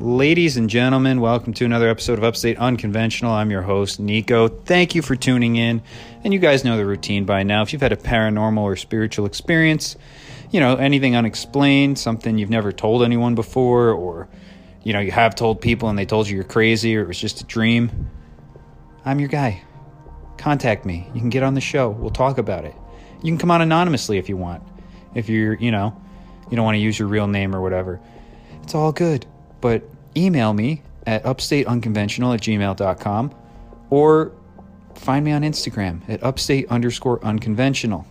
Ladies and gentlemen, welcome to another episode of Upstate Unconventional. I'm your host, Nico. Thank you for tuning in. And you guys know the routine by now. If you've had a paranormal or spiritual experience, you know, anything unexplained, something you've never told anyone before, or, you know, you have told people and they told you you're crazy or it was just a dream, I'm your guy. Contact me. You can get on the show. We'll talk about it. You can come on anonymously if you want. If you're, you know, you don't want to use your real name or whatever. It's all good. But email me at upstateunconventional@gmail.com or find me on Instagram at upstate_unconventional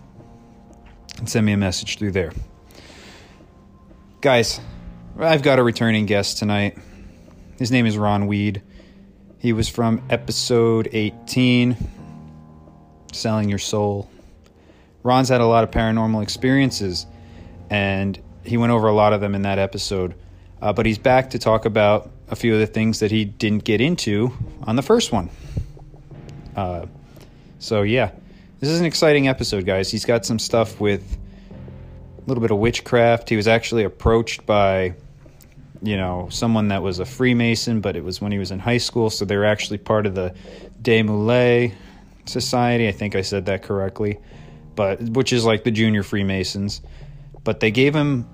and send me a message through there. Guys, I've got a returning guest tonight. His name is Ron Weed. He was from episode 18, Selling Your Soul. Ron's had a lot of paranormal experiences, and he went over a lot of them in that episode. But he's back to talk about a few of the things that he didn't get into on the first one. So, this is an exciting episode, guys. He's got some stuff with a little bit of witchcraft. He was actually approached by, you know, someone that was a Freemason, but it was when he was in high school. So they were actually part of the Des Moulets Society. I think I said that correctly, but which is like the junior Freemasons. But they gave him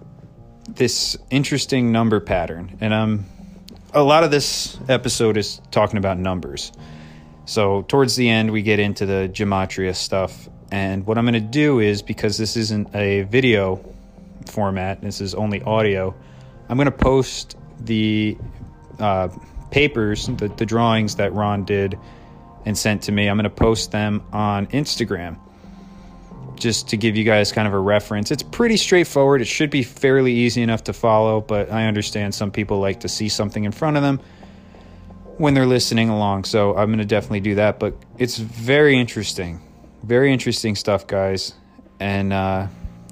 this interesting number pattern, and a lot of this episode is talking about numbers. So towards the end we get into the Gematria stuff, and what I'm going to do is, because this isn't a video format, this is only audio, I'm going to post the papers, the drawings that Ron did and sent to me. I'm going to post them on Instagram just to give you guys kind of a reference. It's pretty straightforward. It should be fairly easy enough to follow, but I understand some people like to see something in front of them when they're listening along, so I'm going to definitely do that. But it's very interesting stuff, guys. And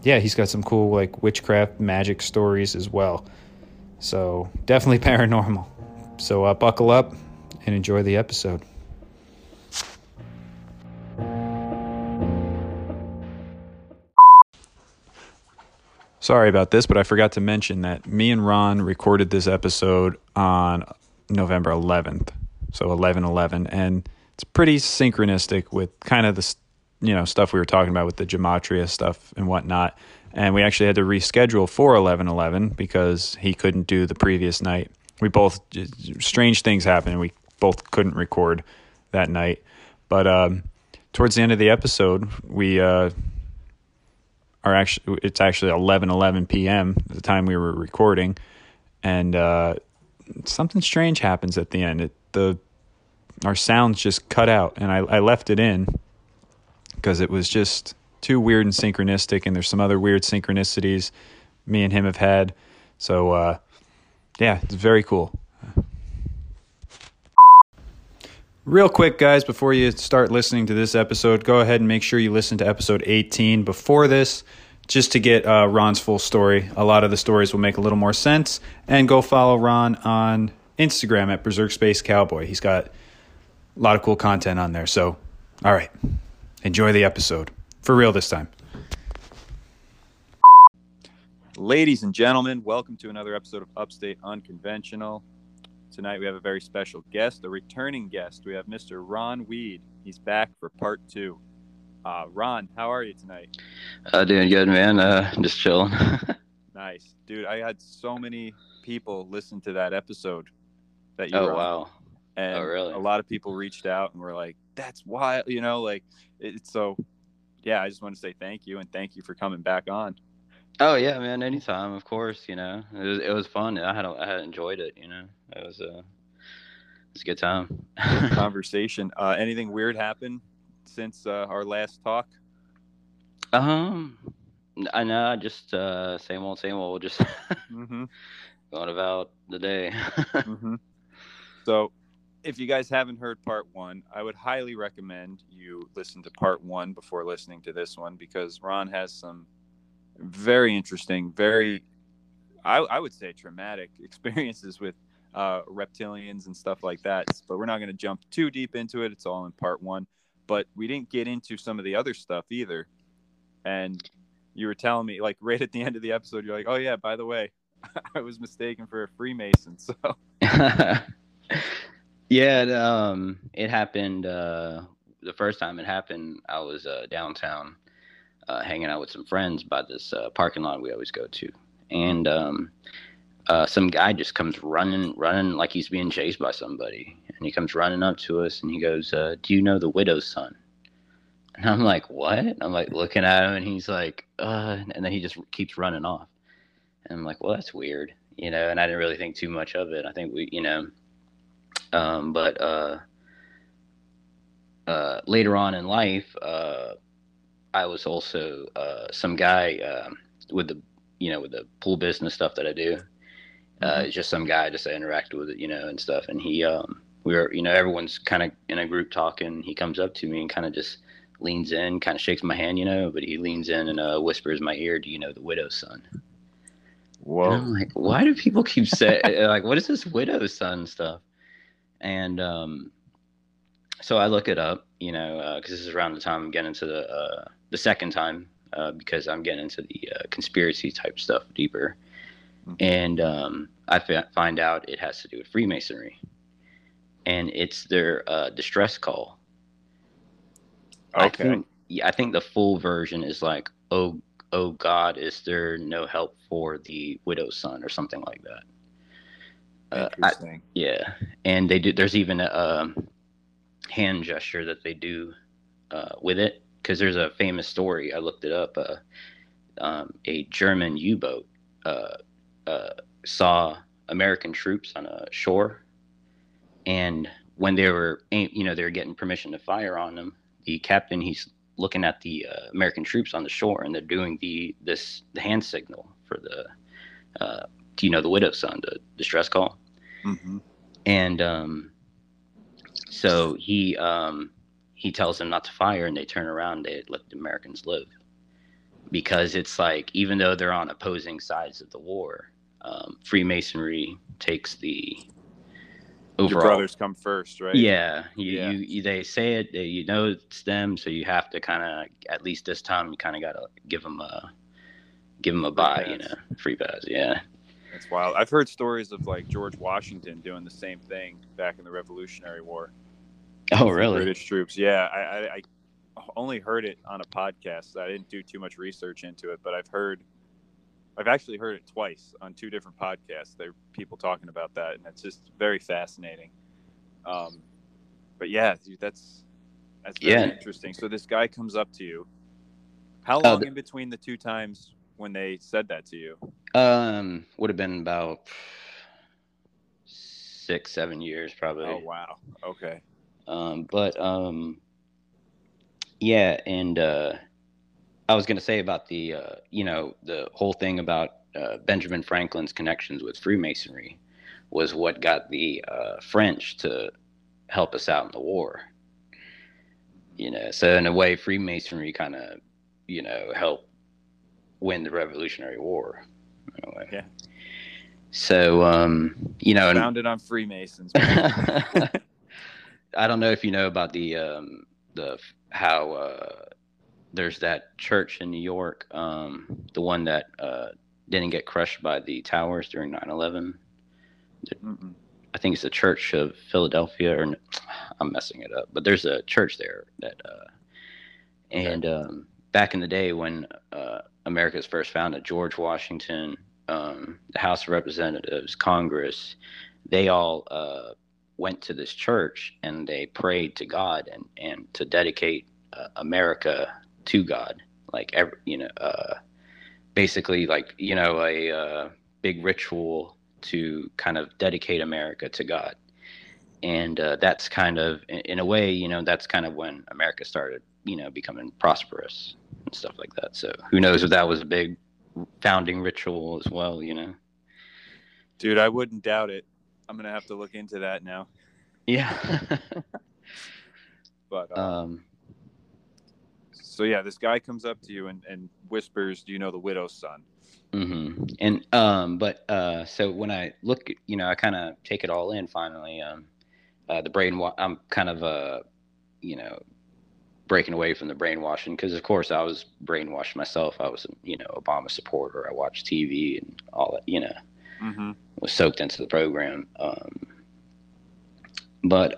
he's got some cool like witchcraft, magic stories as well, so definitely paranormal. So buckle up and enjoy the episode. Sorry about this, but I forgot to mention that me and Ron recorded this episode on November 11th, so 11/11, and it's pretty synchronistic with kind of the, you know, stuff we were talking about with the Gematria stuff and whatnot, and we actually had to reschedule for 11/11 because he couldn't do the previous night. We both, strange things happened, we both couldn't record that night, but towards the end of the episode, we... it's actually 11:11 p.m. the time we were recording, and something strange happens at the end. Our sounds just cut out, and I left it in because it was just too weird and synchronistic, and there's some other weird synchronicities me and him have had, so it's very cool. Real quick, guys, before you start listening to this episode, go ahead and make sure you listen to episode 18 before this, just to get Ron's full story. A lot of the stories will make a little more sense. And go follow Ron on Instagram at Berserk Space Cowboy. He's got a lot of cool content on there. So, all right, enjoy the episode. For real this time. Ladies and gentlemen, welcome to another episode of Upstate Unconventional. Tonight we have a very special guest, a returning guest. We have Mr. Ron Weed. He's back for part two. Ron, how are you tonight? Doing good, man. Just chilling. Nice. Dude, I had so many people listen to that episode that you were on. Wow. And really? A lot of people reached out and were like, that's wild, you know, like, it's so, yeah, I just want to say thank you, and thank you for coming back on. Oh yeah, man. Anytime, of course. You know, it was fun. I had enjoyed it. You know, it was a good time. Good conversation. Anything weird happened since our last talk? I know. Just same old. Just going about the day. So, if you guys haven't heard part one, I would highly recommend you listen to part one before listening to this one, because Ron has some very interesting, very, I would say, traumatic experiences with reptilians and stuff like that. But we're not going to jump too deep into it. It's all in part one. But we didn't get into some of the other stuff either. And you were telling me, like, right at the end of the episode, you're like, oh, yeah, by the way, I was mistaken for a Freemason. So Yeah, it happened the first time it happened, I was downtown hanging out with some friends by this parking lot we always go to. And some guy just comes running like he's being chased by somebody. And he comes running up to us and he goes, do you know the widow's son? And I'm like, what? And I'm like looking at him and he's like, and then he just keeps running off. And I'm like, well, that's weird, you know, and I didn't really think too much of it. I think we, you know, but later on in life, I was also some guy with the, you know, with the pool business stuff that I do. It's just some guy just I interacted with it, you know, and stuff. And he, we were, you know, everyone's kind of in a group talking. He comes up to me and kind of just leans in, kind of shakes my hand, you know, but he leans in and whispers in my ear, do you know the widow's son? Whoa. And I'm like, why do people keep saying, like, what is this widow's son stuff? And so I look it up, you know, because this is around the time I'm getting into the second time, because I'm getting into the conspiracy type stuff deeper. And I find out it has to do with Freemasonry. And it's their distress call. Okay. I think the full version is like, oh God, is there no help for the widow's son or something like that? Interesting. Yeah. And they do. There's even a hand gesture that they do with it. Because there's a famous story. I looked it up. A German U-boat saw American troops on a shore, and when they were, you know, they were getting permission to fire on them, the captain, he's looking at the American troops on the shore, and they're doing the hand signal for the you know, the widow's son, the distress call. Mm-hmm. And so he tells them not to fire, and they turn around, they let the Americans live. Because it's like, even though they're on opposing sides of the war, Freemasonry takes the overall. Your brothers come first, right? Yeah. They say it, you know it's them, so you have to kind of, at least this time, you kind of got to give them a buy, you know, free pass, yeah. That's wild. I've heard stories of, like, George Washington doing the same thing back in the Revolutionary War. Oh, really? British troops, yeah. I only heard it on a podcast. I didn't do too much research into it, but I've actually heard it twice on two different podcasts. There are people talking about that, and it's just very fascinating. But yeah, dude, that's very interesting. So this guy comes up to you. How long in between the two times when they said that to you? Would have been about 6-7 years probably. Oh, wow. Okay. Yeah, and I was going to say about the, you know, the whole thing about Benjamin Franklin's connections with Freemasonry was what got the French to help us out in the war. You know, so in a way, Freemasonry kind of, you know, helped win the Revolutionary War. In a way. Yeah. So, you know. Founded on Freemasons. I don't know if you know about how there's that church in New York, the one that didn't get crushed by the towers during 9/11. Mm-mm. I think it's the Church of Philadelphia, or I'm messing it up, but there's a church there that and okay. Back in the day when America was first founded, George Washington, the House of Representatives, Congress, they all went to this church and they prayed to God and to dedicate America to God, like every, you know, basically like, you know, a big ritual to kind of dedicate America to God. And that's kind of, in a way, you know, that's kind of when America started, you know, becoming prosperous and stuff like that. So who knows if that was a big founding ritual as well, you know? Dude, I wouldn't doubt it. I'm going to have to look into that now. Yeah. But, so yeah, this guy comes up to you and whispers, do you know the widow's son? Mm-hmm. And, so when I look, you know, I kind of take it all in finally, the brainwash, I'm kind of, you know, breaking away from the brainwashing. Cause of course I was brainwashed myself. I was, you know, Obama supporter. I watched TV and all that, you know, was soaked into the program. But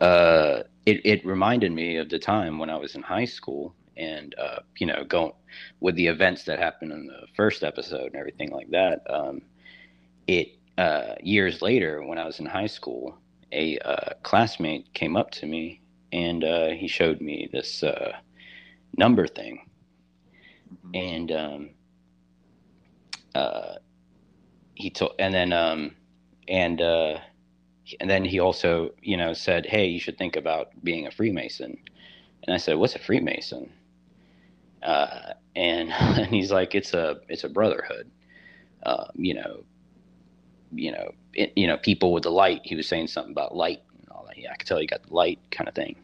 it reminded me of the time when I was in high school and, you know, going with the events that happened in the first episode and everything like that. Years later, when I was in high school, a classmate came up to me and he showed me this number thing. And then he also, you know, said, "Hey, you should think about being a Freemason." And I said, "What's a Freemason?" And he's like, "It's a brotherhood, you know, people with the light." He was saying something about light and all that. Yeah, I could tell you got the light kind of thing.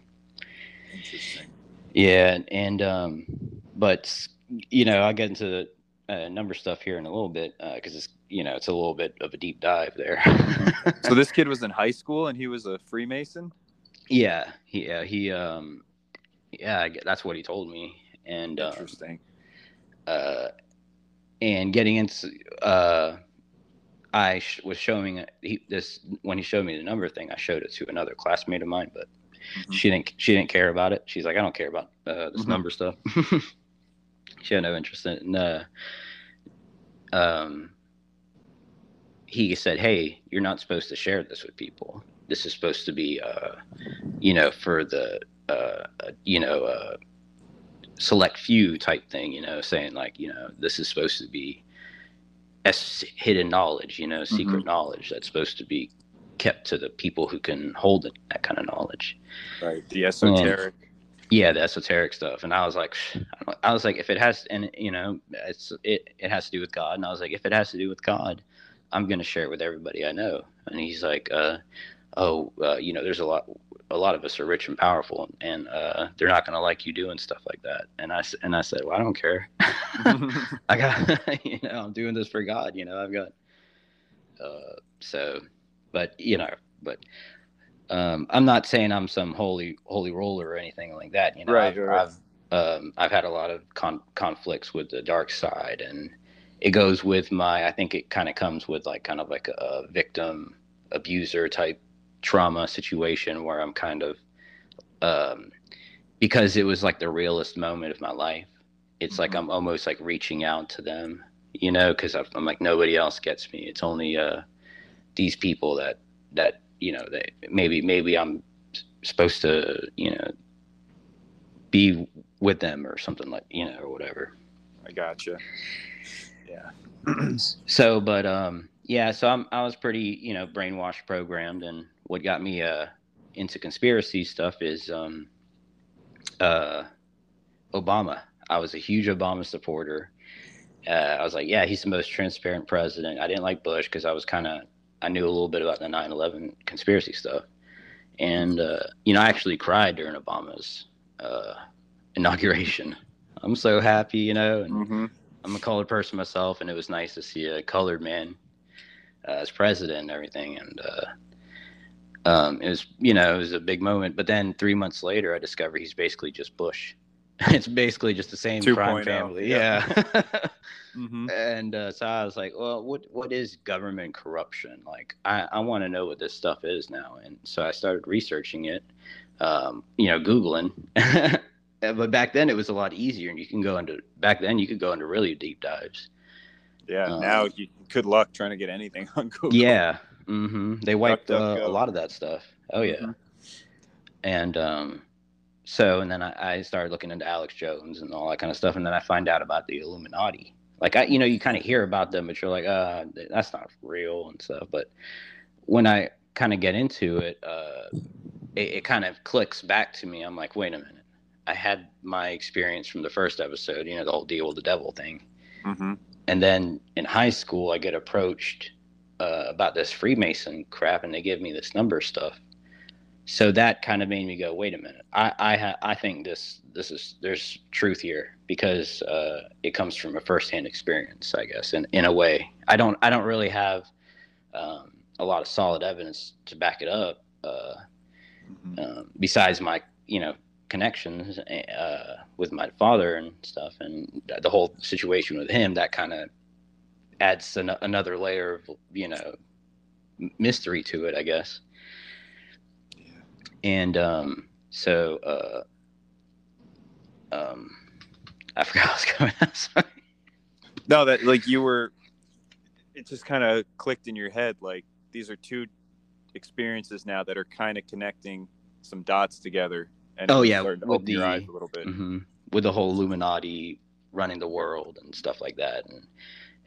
Interesting. Yeah, and but you know, I get into the number stuff here in a little bit because it's, you know, it's a little bit of a deep dive there. So this kid was in high school and he was a Freemason? Yeah, yeah, that's what he told me. And interesting. And getting into, when he showed me the number thing, I showed it to another classmate of mine, but she didn't care about it. She's like, "I don't care about this number stuff." She had no interest in it. And, he said, "Hey, you're not supposed to share this with people. This is supposed to be, you know, for the, you know, select few type thing, you know," saying like, you know, this is supposed to be hidden knowledge, you know, secret knowledge that's supposed to be kept to the people who can hold it, that kind of knowledge. Right. The esoteric. Yeah, the esoteric stuff. And I was like, if it has, and you know, it has to do with God. And I was like, if it has to do with God, I'm going to share it with everybody I know. And he's like, you know, there's a lot of us are rich and powerful, and they're not going to like you doing stuff like that. And I said, "Well, I don't care." I got, you know, I'm doing this for God, you know, I've got, I'm not saying I'm some holy roller or anything like that. You know, right, I've had a lot of conflicts with the dark side, and it goes with I think it kind of comes with like kind of like a victim abuser type trauma situation where I'm kind of, because it was like the realest moment of my life. It's like I'm almost like reaching out to them, you know, because I'm like, nobody else gets me. It's only these people that. You know, they, maybe I'm supposed to, you know, be with them or something like, you know, or whatever. I gotcha. Yeah. So, but yeah. So I was pretty, you know, brainwashed, programmed, and what got me into conspiracy stuff is Obama. I was a huge Obama supporter. I was like, yeah, he's the most transparent president. I didn't like Bush because I knew a little bit about the 9/11 conspiracy stuff, and you know, I actually cried during Obama's inauguration. I'm so happy, you know, and I'm a colored person myself, and it was nice to see a colored man as president and everything. And it was, you know, it was a big moment. But then 3 months later, I discovered he's basically just Bush. It's basically just the same crime family. Yeah. And so I was like, well, what is government corruption? Like, I want to know what this stuff is now. And so I started researching it, you know, Googling. But back then it was a lot easier. And you could go into really deep dives. Yeah. Now good luck trying to get anything on Google. Yeah. They wiped a lot of that stuff. Oh, yeah. And, so, and then I started looking into Alex Jones and all that kind of stuff. And then I find out about the Illuminati. Like, you know, you kind of hear about them, but you're like, that's not real and stuff. But when I kind of get into it, it kind of clicks back to me. I'm like, wait a minute. I had my experience from the first episode, you know, the whole deal with the devil thing. And then in high school, I get approached about this Freemason crap, and they give me this number stuff. So that kind of made me go, wait a minute. I think there's truth here, because it comes from a firsthand experience, I guess. In a way, I don't really have a lot of solid evidence to back it up, besides my, you know, connections with my father and stuff, and the whole situation with him. That kind of adds another layer of, you know, mystery to it, I guess. Yeah. And I forgot I was going. I'm sorry. No, that, like, you were, it just kind of clicked in your head, like, these are two experiences now that are kind of connecting some dots together. And oh yeah, started to open your eyes a little bit. Mm-hmm. With the whole Illuminati running the world and stuff like that,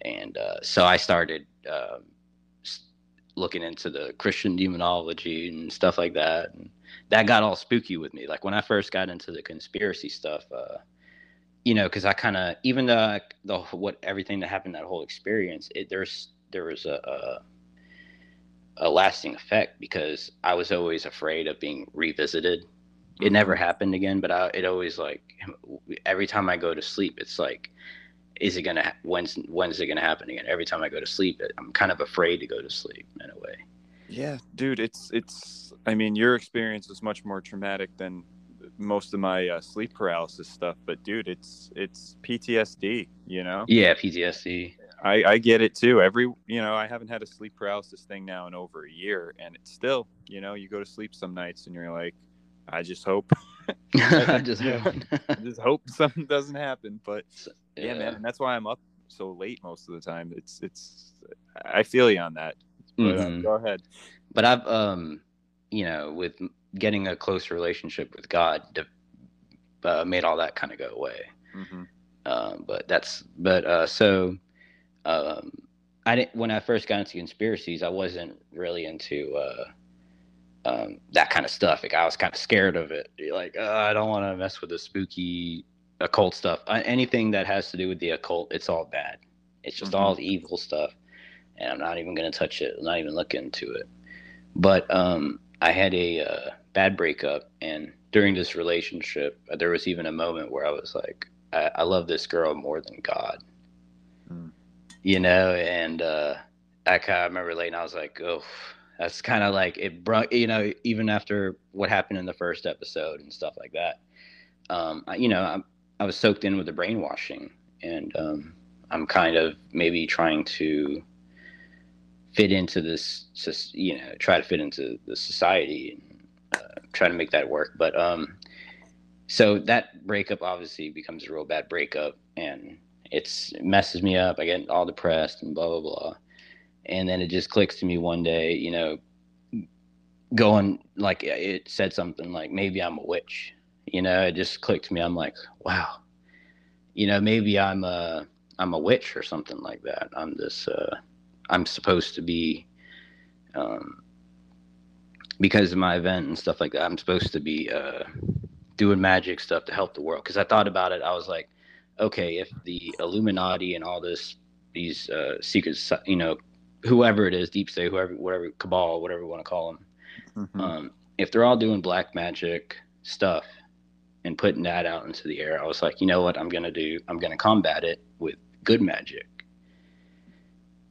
and so I started looking into the Christian demonology and stuff like that, and that got all spooky with me. Like when I first got into the conspiracy stuff, you know, because I kind of, even though everything that happened, that whole experience, there was a lasting effect, because I was always afraid of being revisited. It never happened again, but it always, like, every time I go to sleep, it's like, when's it gonna happen again? Every time I go to sleep, I'm kind of afraid to go to sleep in a way. Yeah, dude, it's. I mean, your experience was much more traumatic than most of my sleep paralysis stuff, but dude, it's PTSD, you know? Yeah, PTSD. I get it too. I haven't had a sleep paralysis thing now in over a year, and it's still, you know, you go to sleep some nights and you're like, I just hope. I just hope something doesn't happen. But yeah, man, and that's why I'm up so late most of the time. It's. I feel you on that. But, go ahead. But I've, you know, with getting a close relationship with God, made all that kind of go away. Mm-hmm. I didn't. When I first got into conspiracies, I wasn't really into that kind of stuff. Like, I was kind of scared of it. Like, I don't want to mess with the spooky occult stuff. Anything that has to do with the occult, it's all bad. It's just all the evil stuff, and I'm not even going to touch it. I'm not even looking into it. But I had a bad breakup, and during this relationship, there was even a moment where I was like, I love this girl more than God. Mm. You know, and I kind of remember later, and I was like, oh, that's kind of like it brought, you know, even after what happened in the first episode and stuff like that, I was soaked in with the brainwashing, and I'm kind of maybe trying to fit into this, you know, try to fit into the society and try to make that work. But so that breakup obviously becomes a real bad breakup, and it messes me up. I get all depressed and blah, blah, blah. And then it just clicks to me one day, you know, going, like, it said something like, maybe I'm a witch. You know, it just clicked to me. I'm like, wow, you know, maybe I'm a witch or something like that. I'm this, I'm supposed to be, because of my event and stuff like that, I'm supposed to be doing magic stuff to help the world. Because I thought about it, I was like, okay, if the Illuminati and all this, these secrets, you know, whoever it is, deep state, whoever, whatever, cabal, whatever you want to call them, if they're all doing black magic stuff and putting that out into the air, I was like, you know what I'm going to do? I'm going to combat it with good magic.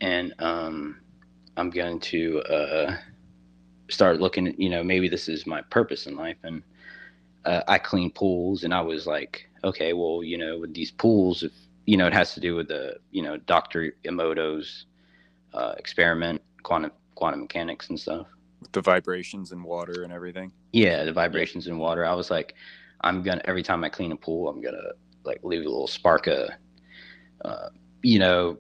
And I'm going to start looking at, you know, maybe this is my purpose in life. And I clean pools, and I was like, okay, well, you know, with these pools, if, you know, it has to do with the, you know, Dr. Emoto's experiment, quantum mechanics and stuff. The vibrations in water and everything. Yeah, the vibrations in water. I was like, I'm gonna, every time I clean a pool, I'm gonna, like, leave a little spark of, you know,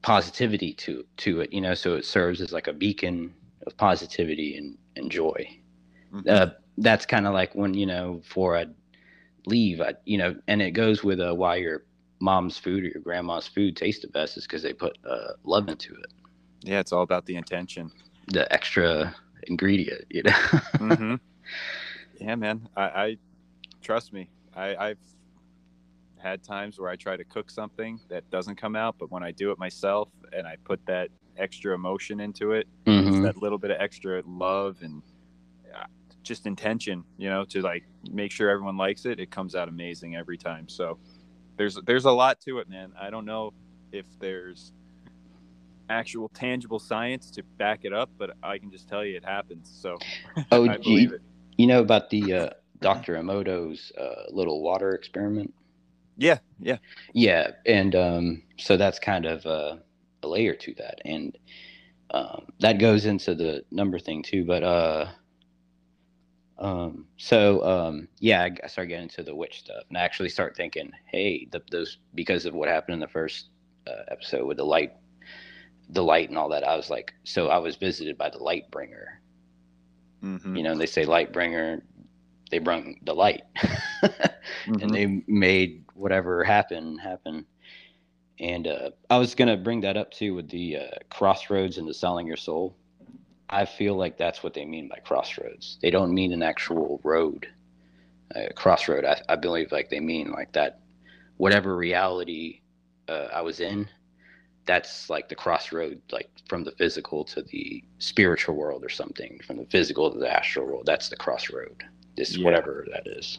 positivity to it, you know, so it serves as like a beacon of positivity and joy. Mm-hmm. That's kind of like when, you know, before I'd leave, I, you know, and it goes with why your mom's food or your grandma's food tastes the best is because they put love into it. Yeah, it's all about the intention, the extra ingredient, you know. Mm-hmm. Yeah, man. I trust me. I've had times where I try to cook something that doesn't come out, but when I do it myself and I put that extra emotion into it, it's that little bit of extra love and just intention, you know, to like make sure everyone likes it, it comes out amazing every time. So there's a lot to it, man. I don't know if there's actual tangible science to back it up, but I can just tell you it happens. So I believe it. You know about the Dr. Emoto's little water experiment? Yeah. And so that's kind of a layer to that. And that goes into the number thing too. But yeah, I start getting into the witch stuff, and I actually start thinking, hey, those, because of what happened in the first episode with the light and all that, I was like, so I was visited by the light bringer. Mm-hmm. You know, they say light bringer, they brought the light mm-hmm. and they made whatever happen. And I was going to bring that up too with the crossroads and the selling your soul. I feel like that's what they mean by crossroads. They don't mean an actual road, crossroad. I believe like they mean like that, whatever reality I was in, that's like the crossroad, like from the physical to the spiritual world or something, from the physical to the astral world. That's the crossroad. This yeah. Whatever that is.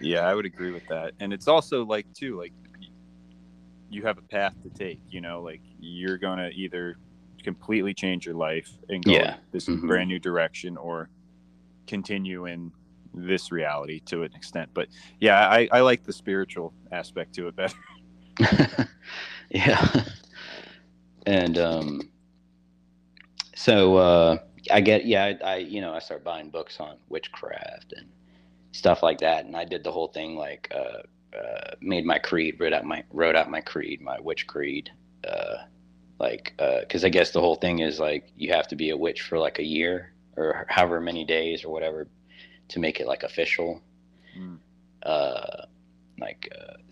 Yeah, I would agree with that. And it's also like too, like you have a path to take, you know, like you're going to either completely change your life and go yeah. this mm-hmm. brand new direction, or continue in this reality to an extent. But yeah, I like the spiritual aspect to it better. Yeah. And I get, yeah, I you know, I started buying books on witchcraft and stuff like that, and I did the whole thing, like made my creed, wrote out my creed, my witch creed, because I guess the whole thing is like you have to be a witch for like a year or however many days or whatever to make it like official. Mm.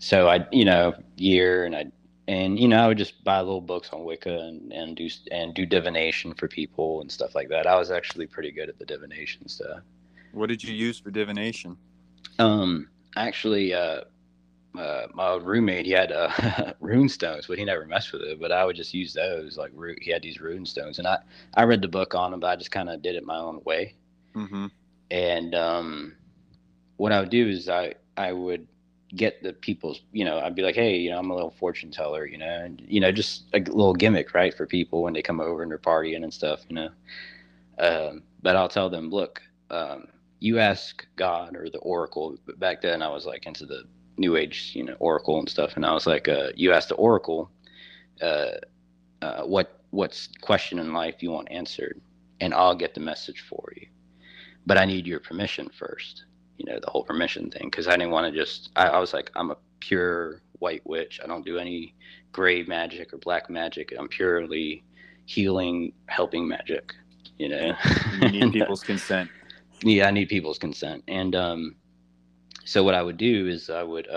So I, you know, year, and I would just buy little books on Wicca and do divination for people and stuff like that. I was actually pretty good at the divination stuff. What did you use for divination? My old roommate, he had rune stones, but he never messed with it. But I would just use those, like he had these rune stones, and I read the book on them, but I just kind of did it my own way. Mm-hmm. And what I would do is I would get the people's, you know, I'd be like, hey, you know, I'm a little fortune teller, you know, and, you know, just a little gimmick, right, for people when they come over and they're partying and stuff, you know. But I'll tell them, look, you ask God or the oracle. But back then I was like into the New Age, you know, oracle and stuff, and I was like, you ask the oracle what's question in life you want answered, and I'll get the message for you, but I need your permission first. You know, the whole permission thing, because I didn't want to just, I was like, I'm a pure white witch. I don't do any gray magic or black magic. I'm purely healing, helping magic, you know. You need and, people's consent. Yeah, I need people's consent. And so what I would do is I would,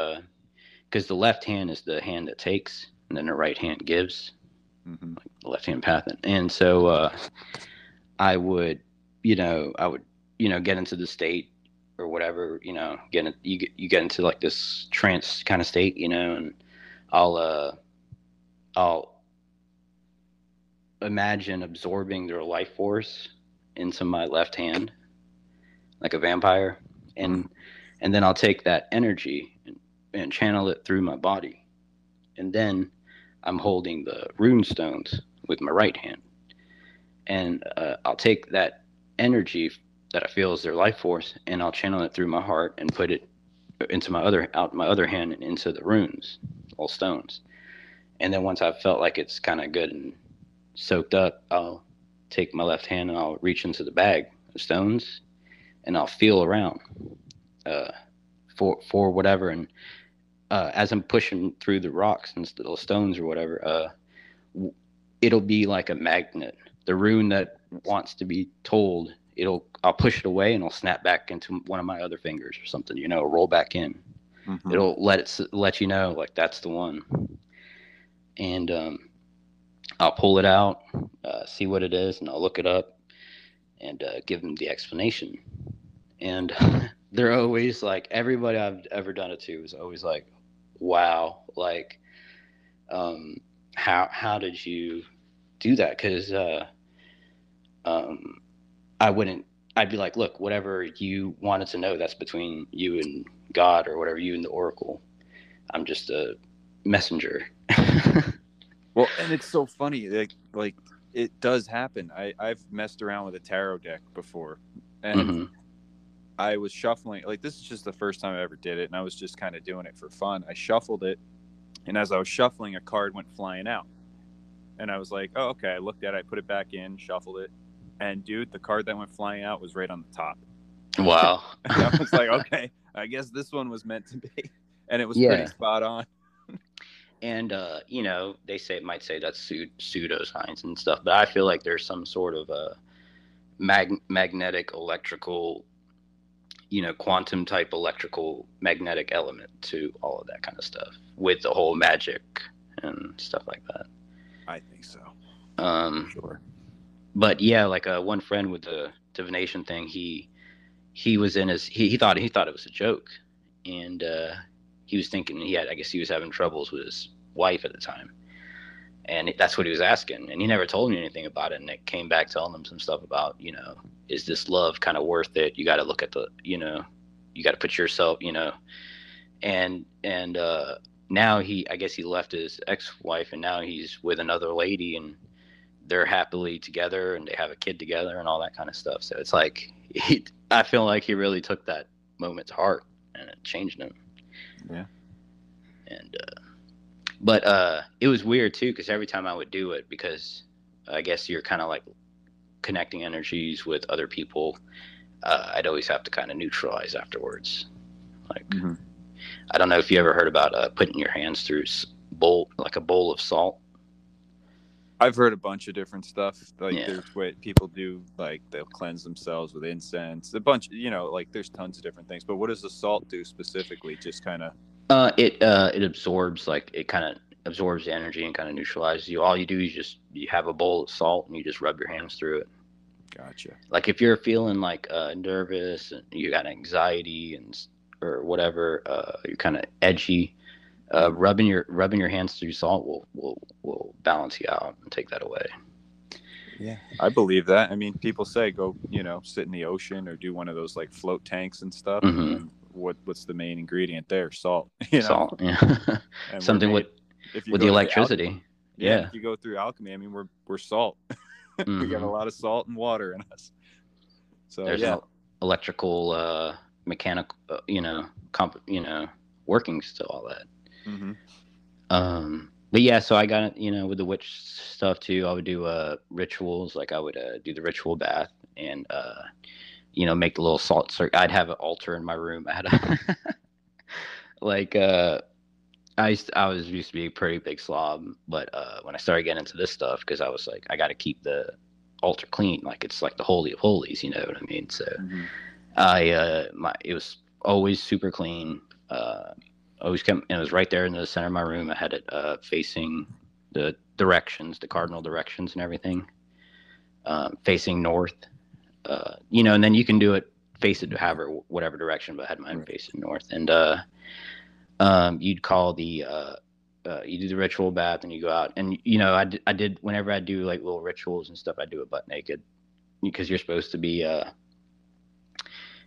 because the left hand is the hand that takes, and then the right hand gives, mm-hmm. like the left hand path. And so I would, you know, get into the state, or whatever, you know, you get into like this trance kind of state, you know, and I'll imagine absorbing their life force into my left hand, like a vampire. And then I'll take that energy and channel it through my body. And then I'm holding the rune stones with my right hand. And I'll take that energy that I feel is their life force, and I'll channel it through my heart and put it into my other hand and into the runes, all stones. And then once I've felt like it's kind of good and soaked up, I'll take my left hand and I'll reach into the bag of stones, and I'll feel around for whatever. And as I'm pushing through the rocks and little stones or whatever, it'll be like a magnet. The rune that wants to be told, I'll push it away, and it'll snap back into one of my other fingers or something, you know, roll back in. Mm-hmm. It'll let you know, like, that's the one. And I'll pull it out, see what it is, and I'll look it up and give them the explanation. And they're always like, everybody I've ever done it to is always like, wow, like, how did you do that? Because I'd be like, look, whatever you wanted to know, that's between you and God, or whatever, you and the oracle. I'm just a messenger. Well, and it's so funny. Like it does happen. I've messed around with a tarot deck before, and mm-hmm. I was shuffling. Like, this is just the first time I ever did it, and I was just kind of doing it for fun. I shuffled it, and as I was shuffling, a card went flying out. And I was like, oh, okay. I looked at it, I put it back in, shuffled it. And dude, the card that went flying out was right on the top. Wow. I was like, okay, I guess this one was meant to be. And it was pretty spot on. And, you know, they say that's pseudoscience and stuff. But I feel like there's some sort of a magnetic, electrical, you know, quantum type electrical magnetic element to all of that kind of stuff with the whole magic and stuff like that. I think so. Sure. But yeah, like one friend with the divination thing, he was in his he thought it was a joke, and he was thinking I guess he was having troubles with his wife at the time, and that's what he was asking, and he never told me anything about it, and it came back telling him some stuff about, you know, is this love kind of worth it? You got to look at the, you know, you got to put yourself, you know, and now he, I guess he left his ex-wife, and now he's with another lady, and they're happily together, and they have a kid together, and all that kind of stuff. So it's like, I feel like he really took that moment to heart, and it changed him. Yeah. And, but it was weird too, because every time I would do it, because I guess you're kind of like connecting energies with other people, I'd always have to kind of neutralize afterwards. Like, mm-hmm. I don't know if you ever heard about putting your hands through like a bowl of salt. I've heard a bunch of different stuff. Like there's what people do, like they'll cleanse themselves with incense. A bunch, you know, like there's tons of different things. But what does the salt do specifically? Just kind of it absorbs, like it kind of absorbs the energy and kind of neutralizes you. All you do is you have a bowl of salt and you just rub your hands through it. Gotcha. Like if you're feeling like nervous and you got anxiety and or whatever, you're kind of edgy, rubbing your hands through salt will balance you out and take that away. Yeah, I believe that. I mean, people say go, you know, sit in the ocean or do one of those like float tanks and stuff. Mm-hmm. And what's the main ingredient there? Salt. You know? Salt. Yeah. Something with the electricity. Alchemy, yeah. If you go through alchemy, I mean, we're salt. Mm-hmm. We got a lot of salt and water in us. So there's no electrical, mechanical, you know, workings to all that. Mm-hmm. But yeah, so I got, you know, with the witch stuff too, I would do rituals. Like I would do the ritual bath and you know, make the little salt circle. I'd have an altar in my room. I had a like I used to be a pretty big slob, but when I started getting into this stuff, because I was like, I got to keep the altar clean, like it's like the holy of holies, you know what I mean? So mm-hmm. It was always super clean. Always kept, and it was right there in the center of my room. I had it facing the directions, the cardinal directions and everything, facing north, you know, and then you can do it, face it to whatever direction, but I had mine right. Facing north. And you'd call the, you do the ritual bath and you go out. And, you know, I did, whenever I do like little rituals and stuff, I do it butt naked, because you're supposed to be,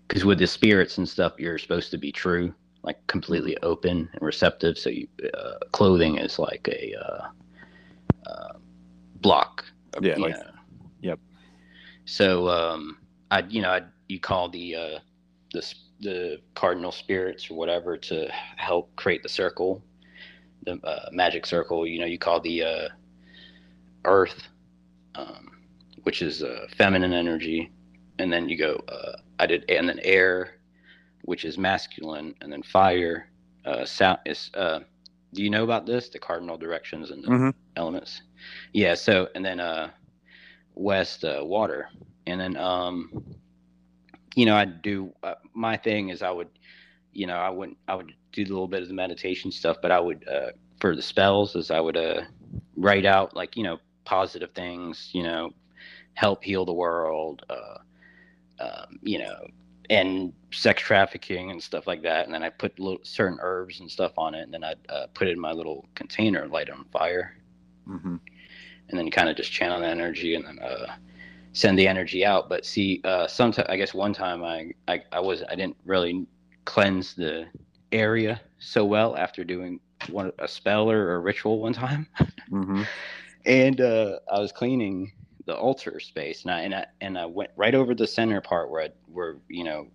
because with the spirits and stuff, you're supposed to be true. Like completely open and receptive, so you, clothing is like a block. Yeah. Like, yep. So you call the cardinal spirits or whatever to help create the circle, the magic circle. You know, you call the earth, which is feminine energy, and then you go. And then air, which is masculine, and then fire, sound is, do you know about this? The cardinal directions and the mm-hmm. elements. Yeah. So, and then, west, water. And then, you know, I'd do, my thing is I would do a little bit of the meditation stuff, but I would, for the spells is I would, write out like, you know, positive things, you know, help heal the world, you know, and sex trafficking and stuff like that, and then I put certain herbs and stuff on it, and then I'd put it in my little container, light it on fire, mm-hmm. and then kind of just channel the energy and then send the energy out. But see, sometimes I guess one time I didn't really cleanse the area so well after doing a spell or a ritual one time, mm-hmm. and I was cleaning the altar space, and I went right over the center part where you know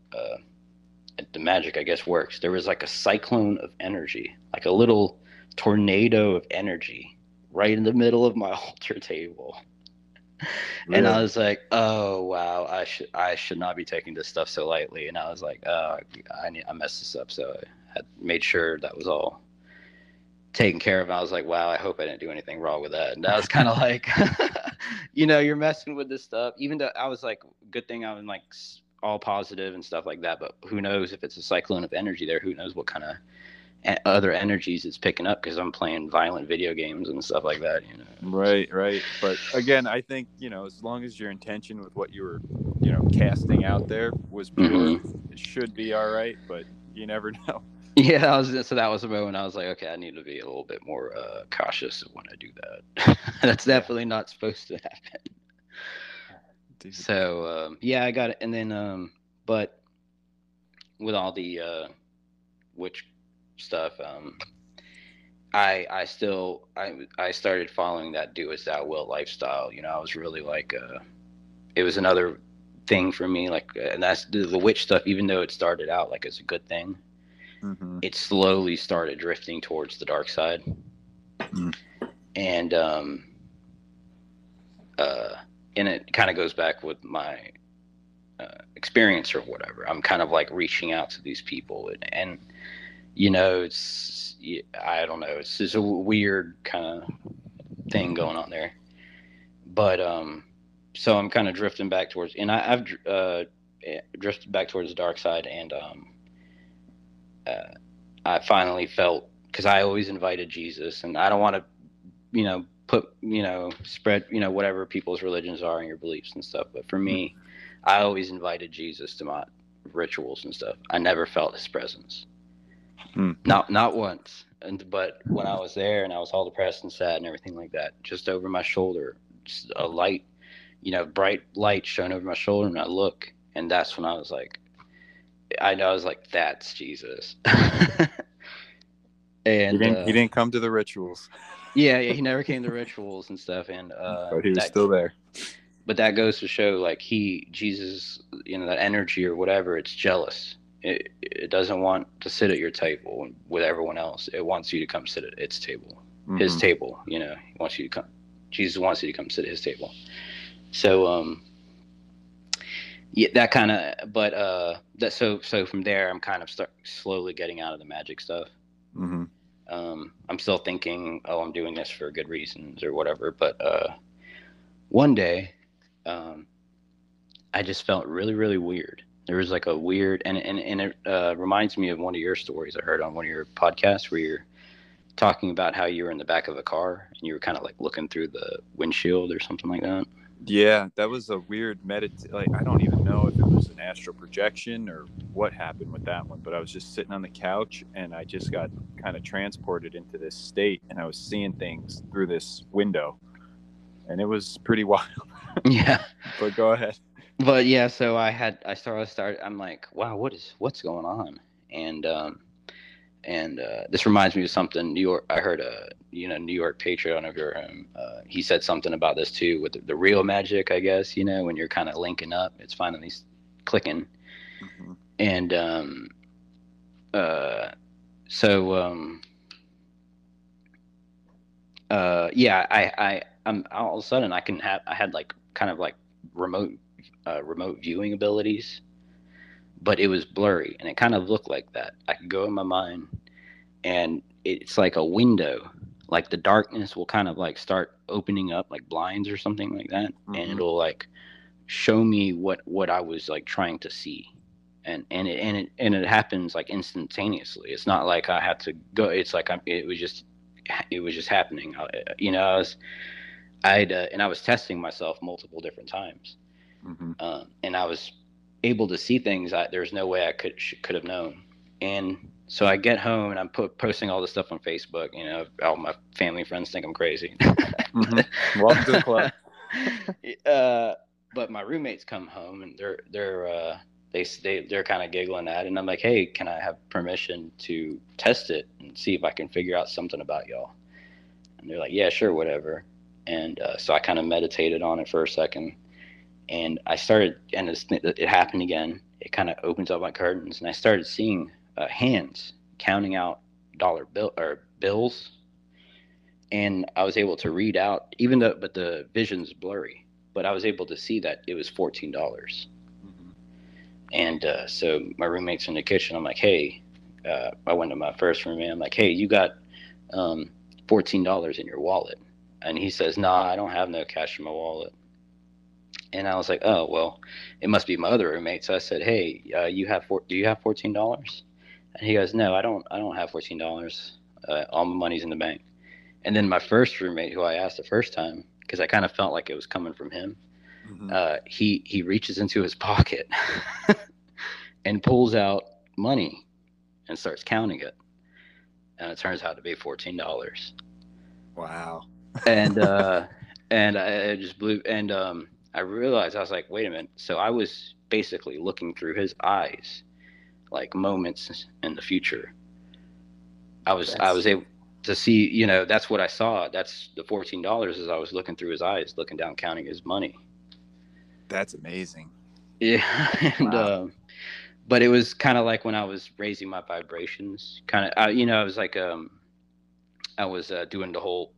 the magic I guess works. There was like a cyclone of energy, like a little tornado of energy right in the middle of my altar table. Really? And I was like, oh wow, I should not be taking this stuff so lightly. And I was like, oh, I messed this up. So I had made sure that was all taken care of. And I was like, wow, I hope I didn't do anything wrong with that. And I was kind of like, you know, you're messing with this stuff. Even though I was like, good thing I'm like all positive and stuff like that. But who knows if it's a cyclone of energy there? Who knows what kind of other energies it's picking up, because I'm playing violent video games and stuff like that, you know. Right, right. But again, I think, you know, as long as your intention with what you were, you know, casting out there was pure, mm-hmm. it should be all right, but you never know. Yeah, so that was the moment I was like, okay, I need to be a little bit more cautious when I do that. That's definitely not supposed to happen. Dude. So, yeah, I got it. And then, but with all the witch stuff, I started following that do as thou wilt lifestyle. You know, I was really like, it was another thing for me. Like, and that's the witch stuff. Even though it started out like as a good thing, mm-hmm. it slowly started drifting towards the dark side. Mm. And and it kind of goes back with my experience or whatever. I'm kind of like reaching out to these people and you know, it's, I don't know, it's just a weird kind of thing going on there. But, so I'm kind of drifting back towards, and I've drifted back towards the dark side, and I finally felt, because I always invited Jesus, and I don't want to, you know, put, you know, spread, you know, whatever people's religions are and your beliefs and stuff, but for me, I always invited Jesus to my rituals and stuff. I never felt his presence. Hmm. Not once. But when I was there and I was all depressed and sad and everything like that, just over my shoulder, just a light, you know, bright light shone over my shoulder, and I look, and that's when I was like, that's Jesus. And he didn't come to the rituals. Yeah, he never came to rituals and stuff, and but he was still there. But that goes to show, like, Jesus, you know, that energy or whatever, it's jealous. It doesn't want to sit at your table with everyone else. It wants you to come sit at its table, mm-hmm. his table. You know, he wants you to come. Jesus wants you to come sit at his table. So, yeah, that kind of. But that so from there, I'm kind of slowly getting out of the magic stuff. Mm-hmm. I'm still thinking, oh, I'm doing this for good reasons or whatever. But one day, I just felt really, really weird. There was like a weird, and it reminds me of one of your stories I heard on one of your podcasts where you're talking about how you were in the back of a car and you were kind of like looking through the windshield or something like that. Yeah, that was a weird like, I don't even know if it was an astral projection or what happened with that one, but I was just sitting on the couch and I just got kind of transported into this state, and I was seeing things through this window, and it was pretty wild. Yeah. But go ahead. But yeah, so I'm like, wow, what's going on? And this reminds me of something I heard a, you know, New York Patreon of your own. He said something about this too with the real magic, I guess, you know, when you're kind of linking up, it's finally clicking. Mm-hmm. And yeah, I'm all of a sudden I had like kind of like remote viewing abilities, but it was blurry and it kind of looked like that. I could go in my mind, and it's like a window, like the darkness will kind of like start opening up like blinds or something like that, mm-hmm. and it'll like show me what I was like trying to see, and it happens like instantaneously. It's not like I had to go. It's like it was just happening. You know, I was testing myself multiple different times. Mm-hmm. And I was able to see things there's no way I could have known. And so I get home and I'm posting all this stuff on Facebook. You know, all my family and friends think I'm crazy. Mm-hmm. Welcome to the club. But my roommates come home and they're kind of giggling at it. And I'm like, hey, can I have permission to test it and see if I can figure out something about y'all? And they're like, yeah, sure, whatever. And so I kind of meditated on it for a second. And I started, and it happened again. It kind of opens up my curtains, and I started seeing hands counting out dollar bills, And I was able to read out, even though, but the vision's blurry, but I was able to see that it was $14. Mm-hmm. And so my roommate's in the kitchen. I'm like, hey, I went to my first roommate. I'm like, hey, you got $14 in your wallet. And he says, nah, I don't have no cash in my wallet. And I was like, oh, well, it must be my other roommate. So I said, hey, do you have $14? And he goes, no, I don't have $14. All my money's in the bank. And then my first roommate, who I asked the first time, because I kind of felt like it was coming from him, mm-hmm. He reaches into his pocket and pulls out money and starts counting it. And it turns out to be $14. Wow. And and I just blew. And I realized, I was like, wait a minute. So I was basically looking through his eyes, like moments in the future. I was able to see, you know, that's what I saw. That's the $14 as I was looking through his eyes, looking down, counting his money. That's amazing. Yeah. And, wow. But it was kind of like when I was raising my vibrations, kind of, you know, I was like, I was doing the whole,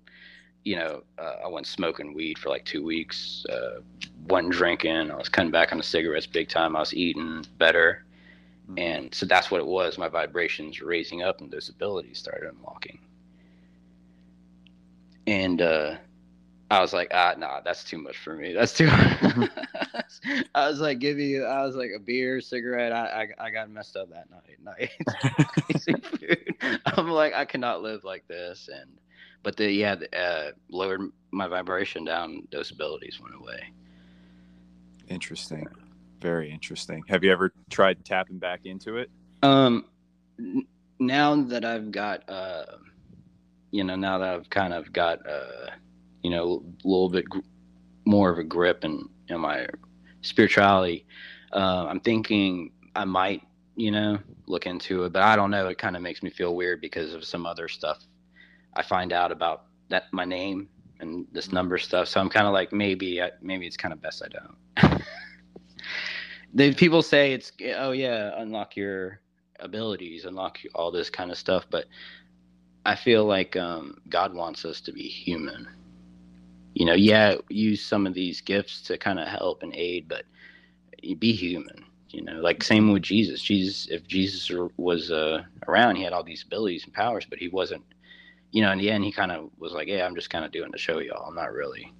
you know, I went smoking weed for like 2 weeks, wasn't drinking. I was cutting back on the cigarettes big time. I was eating better. Mm-hmm. And so that's what it was. My vibrations were raising up and those abilities started unlocking. And I was like, nah, that's too much for me. That's too much. I was like, I was like a beer, cigarette. I got messed up that night. I'm like, I cannot live like this. And but lowered my vibration down. Those abilities went away. Interesting, very interesting. Have you ever tried tapping back into it? Now that I've got now that I've kind of got, a little bit more of a grip in my spirituality, I'm thinking I might, look into it. But I don't know. It kind of makes me feel weird because of some other stuff I find out about that, my name and this number stuff. So I'm kind of like, maybe it's kind of best I don't. People say it's, oh, yeah, unlock your abilities, unlock all this kind of stuff. But I feel like God wants us to be human. Use some of these gifts to kind of help and aid, but be human. Like same with Jesus. If Jesus was around, he had all these abilities and powers, but he wasn't. In the end, he kind of was like, "Yeah, I'm just kind of doing the show, y'all. I'm not really."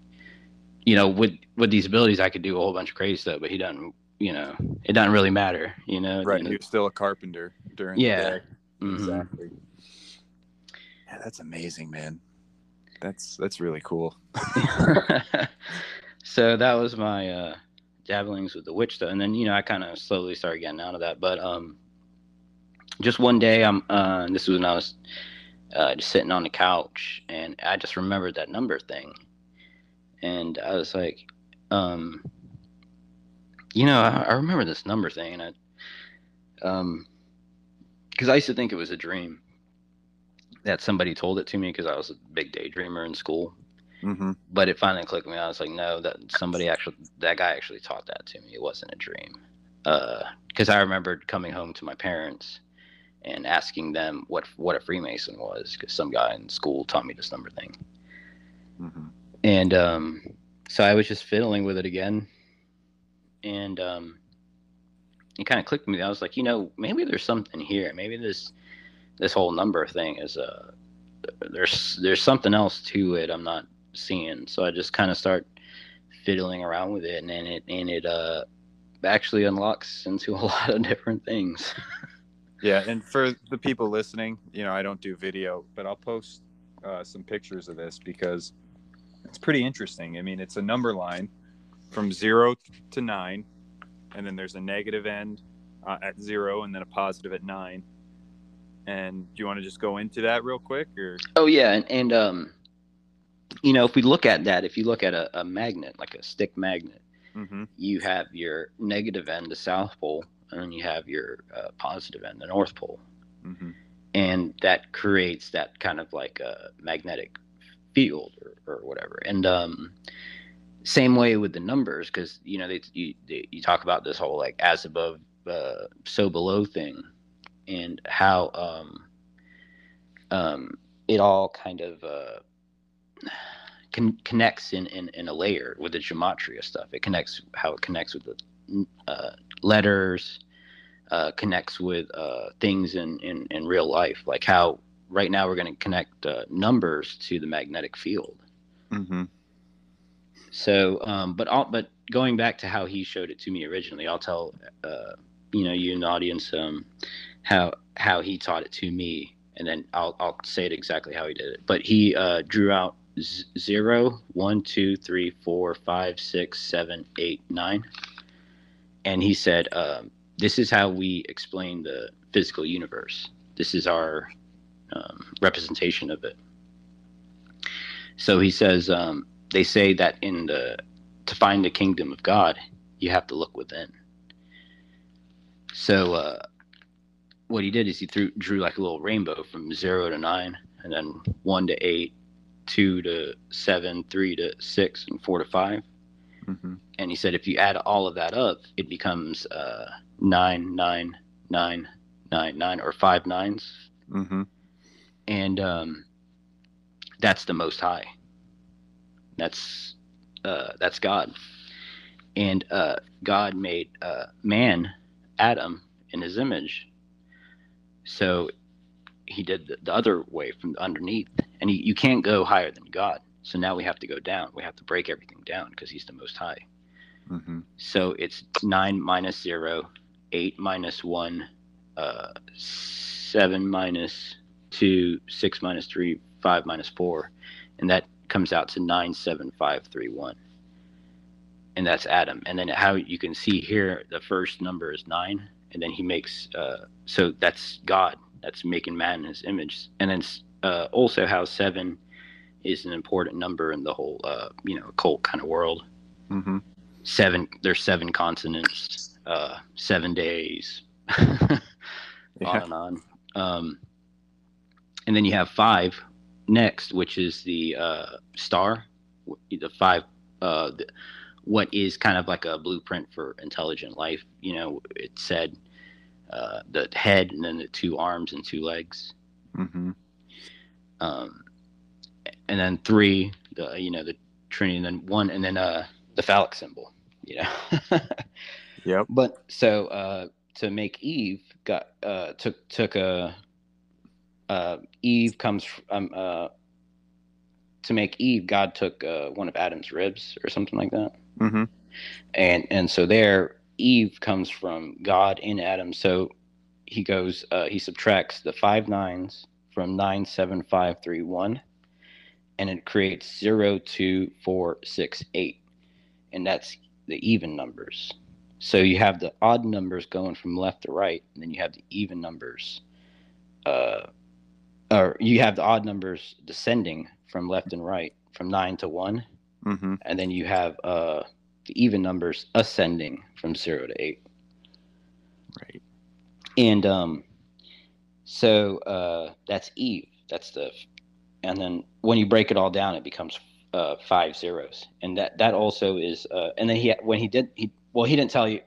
With these abilities, I could do a whole bunch of crazy stuff, but he doesn't. It doesn't really matter. Right? He was still a carpenter during the day. Mm-hmm. Exactly. Yeah, that's amazing, man. That's really cool. So that was my dabblings with the witch stuff, and then I kind of slowly started getting out of that. But just one day, this was when I was just sitting on the couch, and I just remembered that number thing, and I was like, I remember this number thing, and I because I used to think it was a dream. That somebody told it to me because I was a big daydreamer in school. Mm-hmm. But it finally clicked me. I was like, no, that guy actually taught that to me. It wasn't a dream. Because I remembered coming home to my parents and asking them what a Freemason was, because some guy in school taught me this number thing. Mm-hmm. And so I was just fiddling with it again. And it kind of clicked me. I was like, maybe there's something here. Maybe this whole number thing is there's something else to it I'm not seeing. So I just kind of start fiddling around with it, and it actually unlocks into a lot of different things. Yeah, and for the people listening, I don't do video, but I'll post some pictures of this because it's pretty interesting. I mean, it's a number line from 0 to 9, and then there's a negative end at 0, and then a positive at 9. And do you want to just go into that real quick? Or? Oh, yeah. And if we look at that, if you look at a magnet, like a stick magnet, mm-hmm. you have your negative end, the South Pole, and then you have your positive end, the North Pole. Mm-hmm. And that creates that kind of like a magnetic field or whatever. And same way with the numbers, because, you talk about this whole like as above, so below thing. And how it all kind of connects in a layer with the gematria stuff. It connects how it connects with the letters, connects with things in real life, like how right now we're going to connect numbers to the magnetic field. Mm-hmm. So, but going back to how he showed it to me originally, I'll tell you in the audience how he taught it to me, and then I'll say it exactly how he did it. But he drew out 0, 1, 2, 3, 4, 5, 6, 7, 8, 9, and he said, "This is how we explain the physical universe. This is our representation of it." So he says. They say that to find the kingdom of God, you have to look within. So what he did is he drew like a little rainbow from 0 to 9, and then 1 to 8, 2 to 7, 3 to 6, and 4 to 5. Mm-hmm. And he said if you add all of that up, it becomes 9, 9, 9, 9, 9, or 5 9s. Mm-hmm. And that's the Most High. That's God. And God made man, Adam, in his image. So he did the other way from underneath. And you can't go higher than God. So now we have to go down. We have to break everything down because he's the Most High. Mm-hmm. So it's 9 minus 0, 8 minus 1, 7 minus 2, 6 minus 3, 5 minus 4. And that comes out to 9, 7, 5, 3, 1, and that's Adam. And then how you can see here, the first number is 9, and then he makes so that's God. That's making man in his image. And then also how 7 is an important number in the whole occult kind of world. Mm-hmm. 7, there's 7 continents, 7 days, yeah. On and on. And then you have 5. Next, which is the star, the 5, what is kind of like a blueprint for intelligent life. You know, it said the head and then the 2 arms and 2 legs. Mm-hmm. And then 3, the Trinity, and then 1, and then the phallic symbol. Yep. But so to make Eve, took a. Eve comes to make Eve. God took one of Adam's ribs or something like that. Mm-hmm. And so there, Eve comes from God in Adam. So he goes. He subtracts the 5 9s from 9 7 5 3 1, and it creates 0 2 4 6 8, and that's the even numbers. So you have the odd numbers going from left to right, and then you have the even numbers. Or you have the odd numbers descending from left and right, from 9 to 1, mm-hmm. and then you have the even numbers ascending from 0 to 8. Right. And so that's Eve. That's the, and then when you break it all down, it becomes 5 zeros, and that also is. And then he didn't tell you.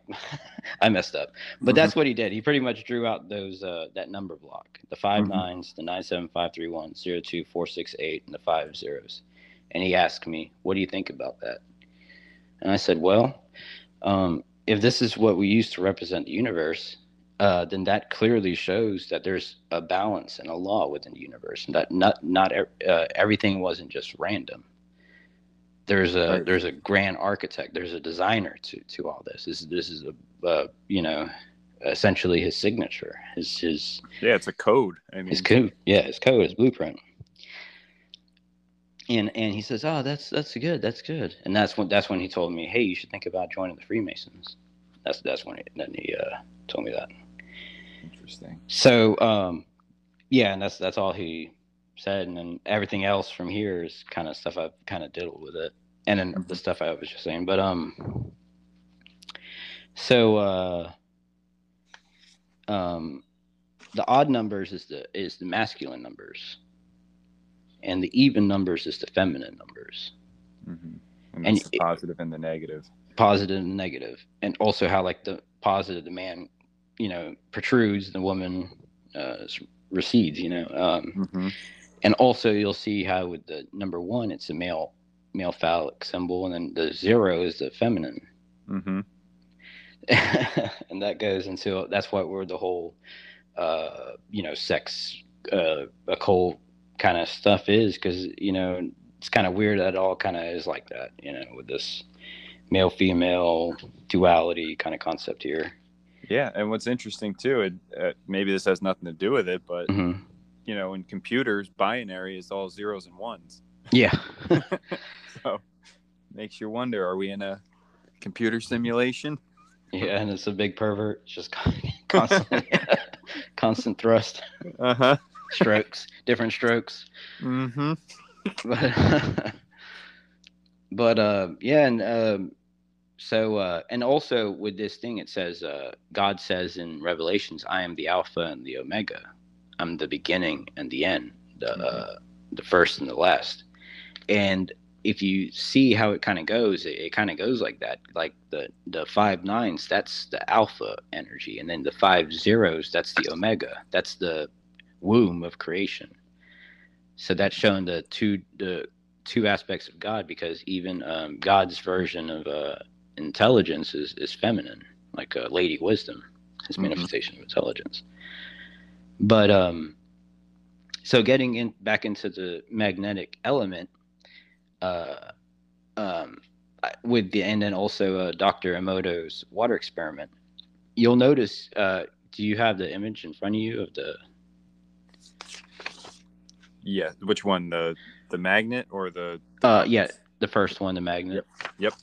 I messed up, but mm-hmm. that's what he did. He pretty much drew out those that number block: the 5 9s, the 9 7 5 3 1, 0 2 4 6 8, and the 5 zeros. And he asked me, "What do you think about that?" And I said, "Well, if this is what we use to represent the universe, then that clearly shows that there's a balance and a law within the universe, and that not everything wasn't just random. There's a grand architect. There's a designer to all this. This is a essentially his signature. His it's a code. I mean, his code. Yeah, his code, his blueprint. And he says, "Oh, that's good." And that's when he told me, "Hey, you should think about joining the Freemasons." That's when he told me that. Interesting. So and that's all he said, and then everything else from here is kind of stuff I've kind of diddled with it, and then the stuff I was just saying. But the odd numbers is the masculine numbers, and the even numbers is the feminine numbers. Mm-hmm. And the positive and the negative. Positive and negative, and also how like the positive, the man, protrudes, the woman recedes. Mm-hmm. And also you'll see how with the number one, it's a male phallic symbol, and then the zero is the feminine. Mm-hmm. And that goes into, that's why we're the whole, sex, occult kind of stuff is, because, it's kind of weird that it all kind of is like that, with this male, female duality kind of concept here. Yeah. And what's interesting too, maybe this has nothing to do with it, but mm-hmm. In computers, binary is all zeros and ones. Yeah. So makes you wonder, are we in a computer simulation? Yeah, and it's a big pervert, just constant thrust, strokes, different strokes. Mm-hmm. But yeah, and so and also with this thing, it says God says in Revelations, "I am the Alpha and the Omega. I'm the beginning and the end, the first and the last." And if you see how it kind of goes, it kind of goes like that. Like the 5 9s, that's the alpha energy. And then the 5 zeros, that's the omega. That's the womb of creation. So that's showing the two aspects of God, because even God's version of intelligence is feminine, like Lady Wisdom, his manifestation of intelligence. But so getting back into the magnetic element, and then also Dr. Emoto's water experiment, you'll notice. Do you have the image in front of you of the? Yeah, which one? The magnet or the? Yeah, the first one, the magnet. Yep.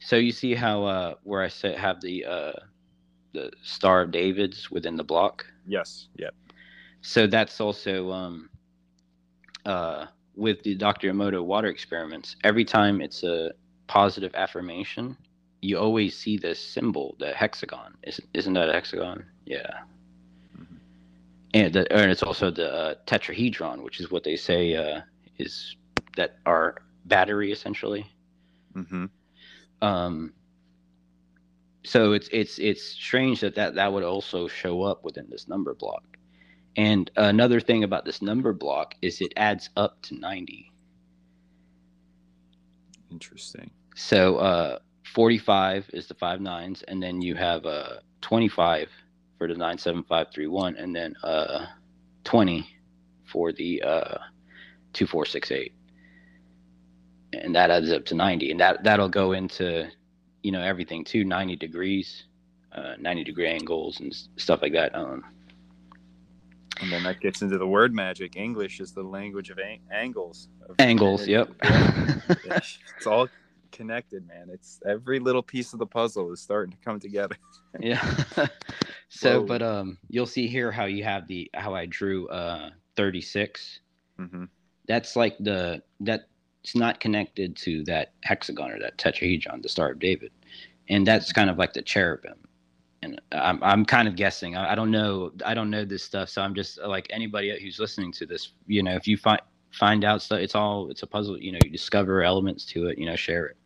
So you see how where I said have the Star of David's within the block. Yes. Yep. So that's also with the Dr. Emoto water experiments, every time it's a positive affirmation, you always see this symbol, the hexagon. Isn't that a hexagon? Yeah. Mm-hmm. And it's also the tetrahedron, which is what they say is that our battery, essentially. Mm-hmm. So it's strange that would also show up within this number block. And another thing about this number block is it adds up to 90. Interesting. So 45 is the 5 9s, and then you have 25 for the 9 7 5 3 1, and then 20 for the 2 4 6 8, and that adds up to 90. And that'll go into everything too, 90 degrees, 90-degree angles and stuff like that. And then that gets into the word magic. English is the language of angles. Yep. It's all connected, man. It's every little piece of the puzzle is starting to come together. Yeah. So, whoa. But you'll see here how you have how I drew 36. Mm-hmm. That's like it's not connected to that hexagon or that tetrahedron, the Star of David, and that's kind of like the cherubim. And I'm kind of guessing. I don't know this stuff, so I'm just like anybody who's listening to this. If you find out stuff, it's a puzzle. You discover elements to it. Share it,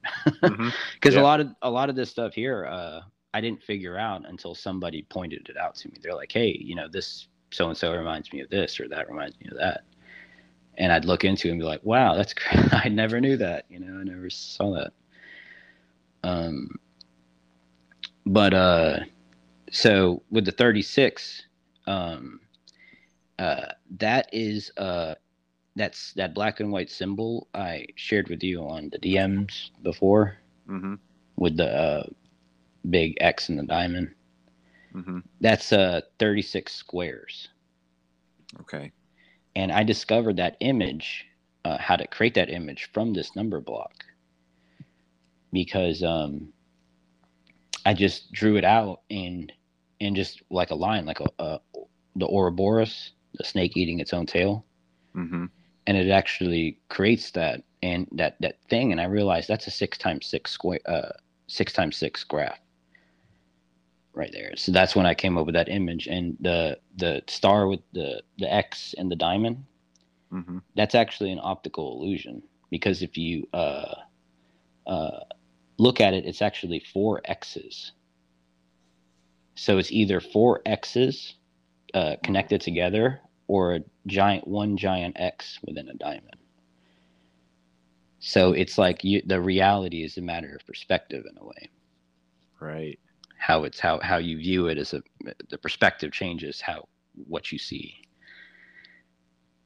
because a lot of this stuff here, I didn't figure out until somebody pointed it out to me. They're like, hey, this so and so reminds me of this, or that reminds me of that, and I'd look into it and be like, wow, that's great. I never knew that. I never saw that. So with the 36, that's that black and white symbol I shared with you on the DMs before, with the big X and the diamond. Mm-hmm. That's 36 squares. Okay. And I discovered that image, how to create that image from this number block, because I just drew it out and just like a line, like the Ouroboros, the snake eating its own tail. Mm-hmm. And it actually creates that and that thing. And I realized that's a 6x6 square, 6x6 graph right there. So that's when I came up with that image, and the star with the X and the diamond. Mm-hmm. That's actually an optical illusion, because if you, look at it, it's actually 4 X's. So it's either 4 X's connected together, or a giant X within a diamond. So it's like the reality is a matter of perspective in a way, right? How you view it as the perspective changes what you see.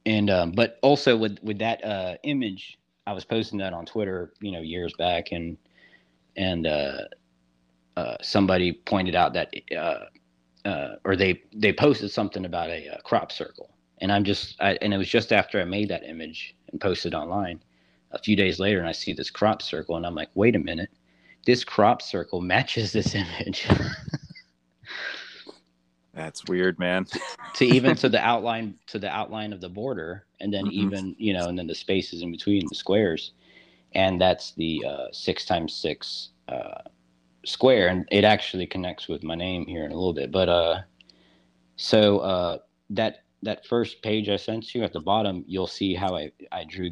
And but also with that image, I was posting that on Twitter, years back, and somebody pointed out that or they posted something about a crop circle, and and it was just after I made that image and posted online. A few days later, and I see this crop circle, and I'm like, wait a minute, this crop circle matches this image. That's weird, man. to the outline of the border, and then even and then the spaces in between the squares, and that's the 6x6 square, and it actually connects with my name here in a little bit. But so that first page I sent you, at the bottom, you'll see how I drew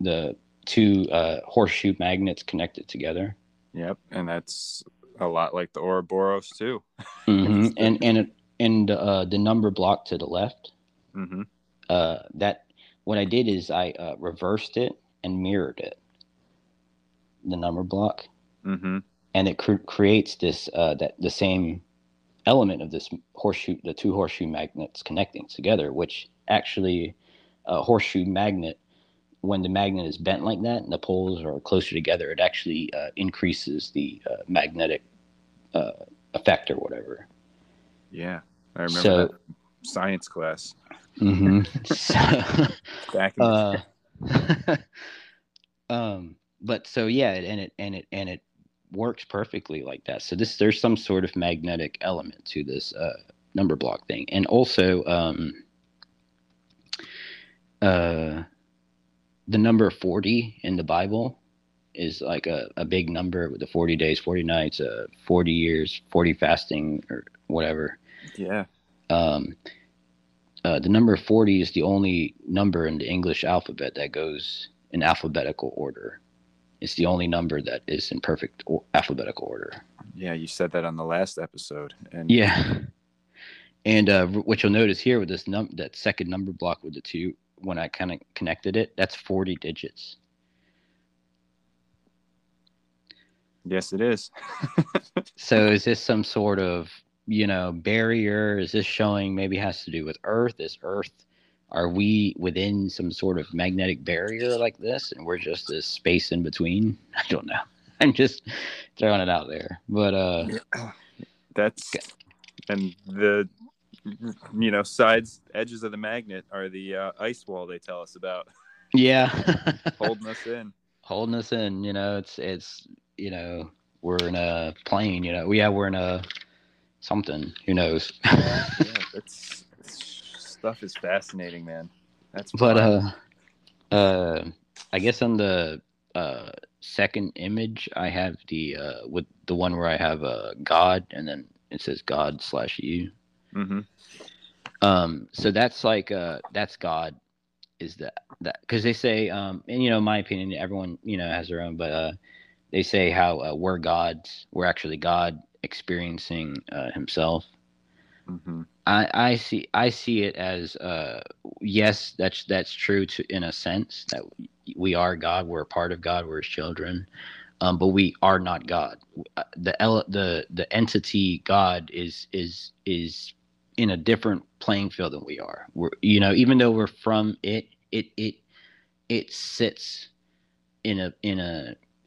the two horseshoe magnets connected together. Yep, and that's a lot like the Ouroboros too. Mm-hmm. and the number block to the left. Mm-hmm. That what I did is I reversed it and mirrored it. The number block. Mm-hmm. And it creates this the same element of this horseshoe, the two horseshoe magnets connecting together, which actually a horseshoe magnet, when the magnet is bent like that and the poles are closer together, it actually increases the magnetic effect or whatever. Yeah, I remember that science class. Mm-hmm. So, back in the but so yeah, and it works perfectly like that. So there's some sort of magnetic element to this number block thing, and also the number 40 in the Bible is like a big number with the 40 days, 40 nights, 40 years, 40 fasting or whatever. Yeah. The number 40 is the only number in the English alphabet that goes in alphabetical order. It's the only number that is in perfect alphabetical order. Yeah, you said that on the last episode. And yeah. And what you'll notice here with this that second number block with the two, when I kind of connected it, that's 40 digits. Yes, it is. So is this some sort of, barrier? Is this showing maybe has to do with Earth? Are we within some sort of magnetic barrier like this? And we're just this space in between? I don't know. I'm just throwing it out there. But that's okay. And the sides, edges of the magnet are the ice wall they tell us about. Yeah. Holding us in. It's we're in a plane, we're in a something, who knows. Stuff is fascinating, man. That's fun. But I guess on the second image, I have the with the one where I have God, and then it says God/you. Mm-hmm. So that's like that's God, is that because they say and my opinion, everyone has their own, but they say how we're actually God experiencing himself. Mm-hmm. I see it as yes, that's true in a sense that we are God, we're a part of God, we're his children, but we are not God. The entity God is in a different playing field than we are. We're, even though we're from it sits in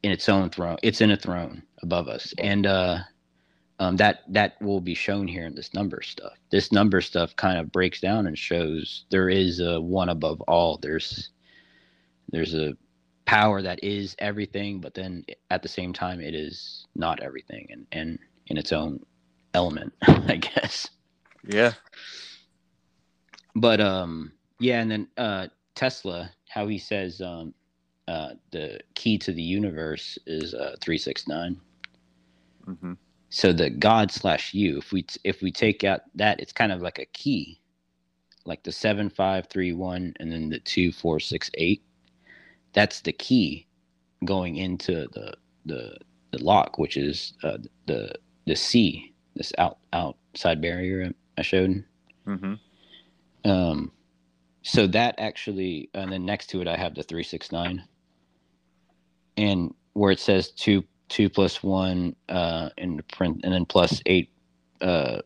its own throne. It's in a throne above us, and that will be shown here in this number stuff. This number stuff kind of breaks down and shows there is a one above all. There's a power that is everything, but then at the same time, it is not everything, and in its own element, I guess. Yeah. But and then Tesla, how he says the key to the universe is 369. Mm-hmm. So the God/you, if we take out that, it's kind of like a key, like the 7, 5, 3, 1, and then the 2, 4, 6, 8. That's the key going into the lock, which is the C, this outside barrier I showed. Mm-hmm. So that actually, and then next to it, I have the 369, and where it says two plus one, in the print, and then plus eight, in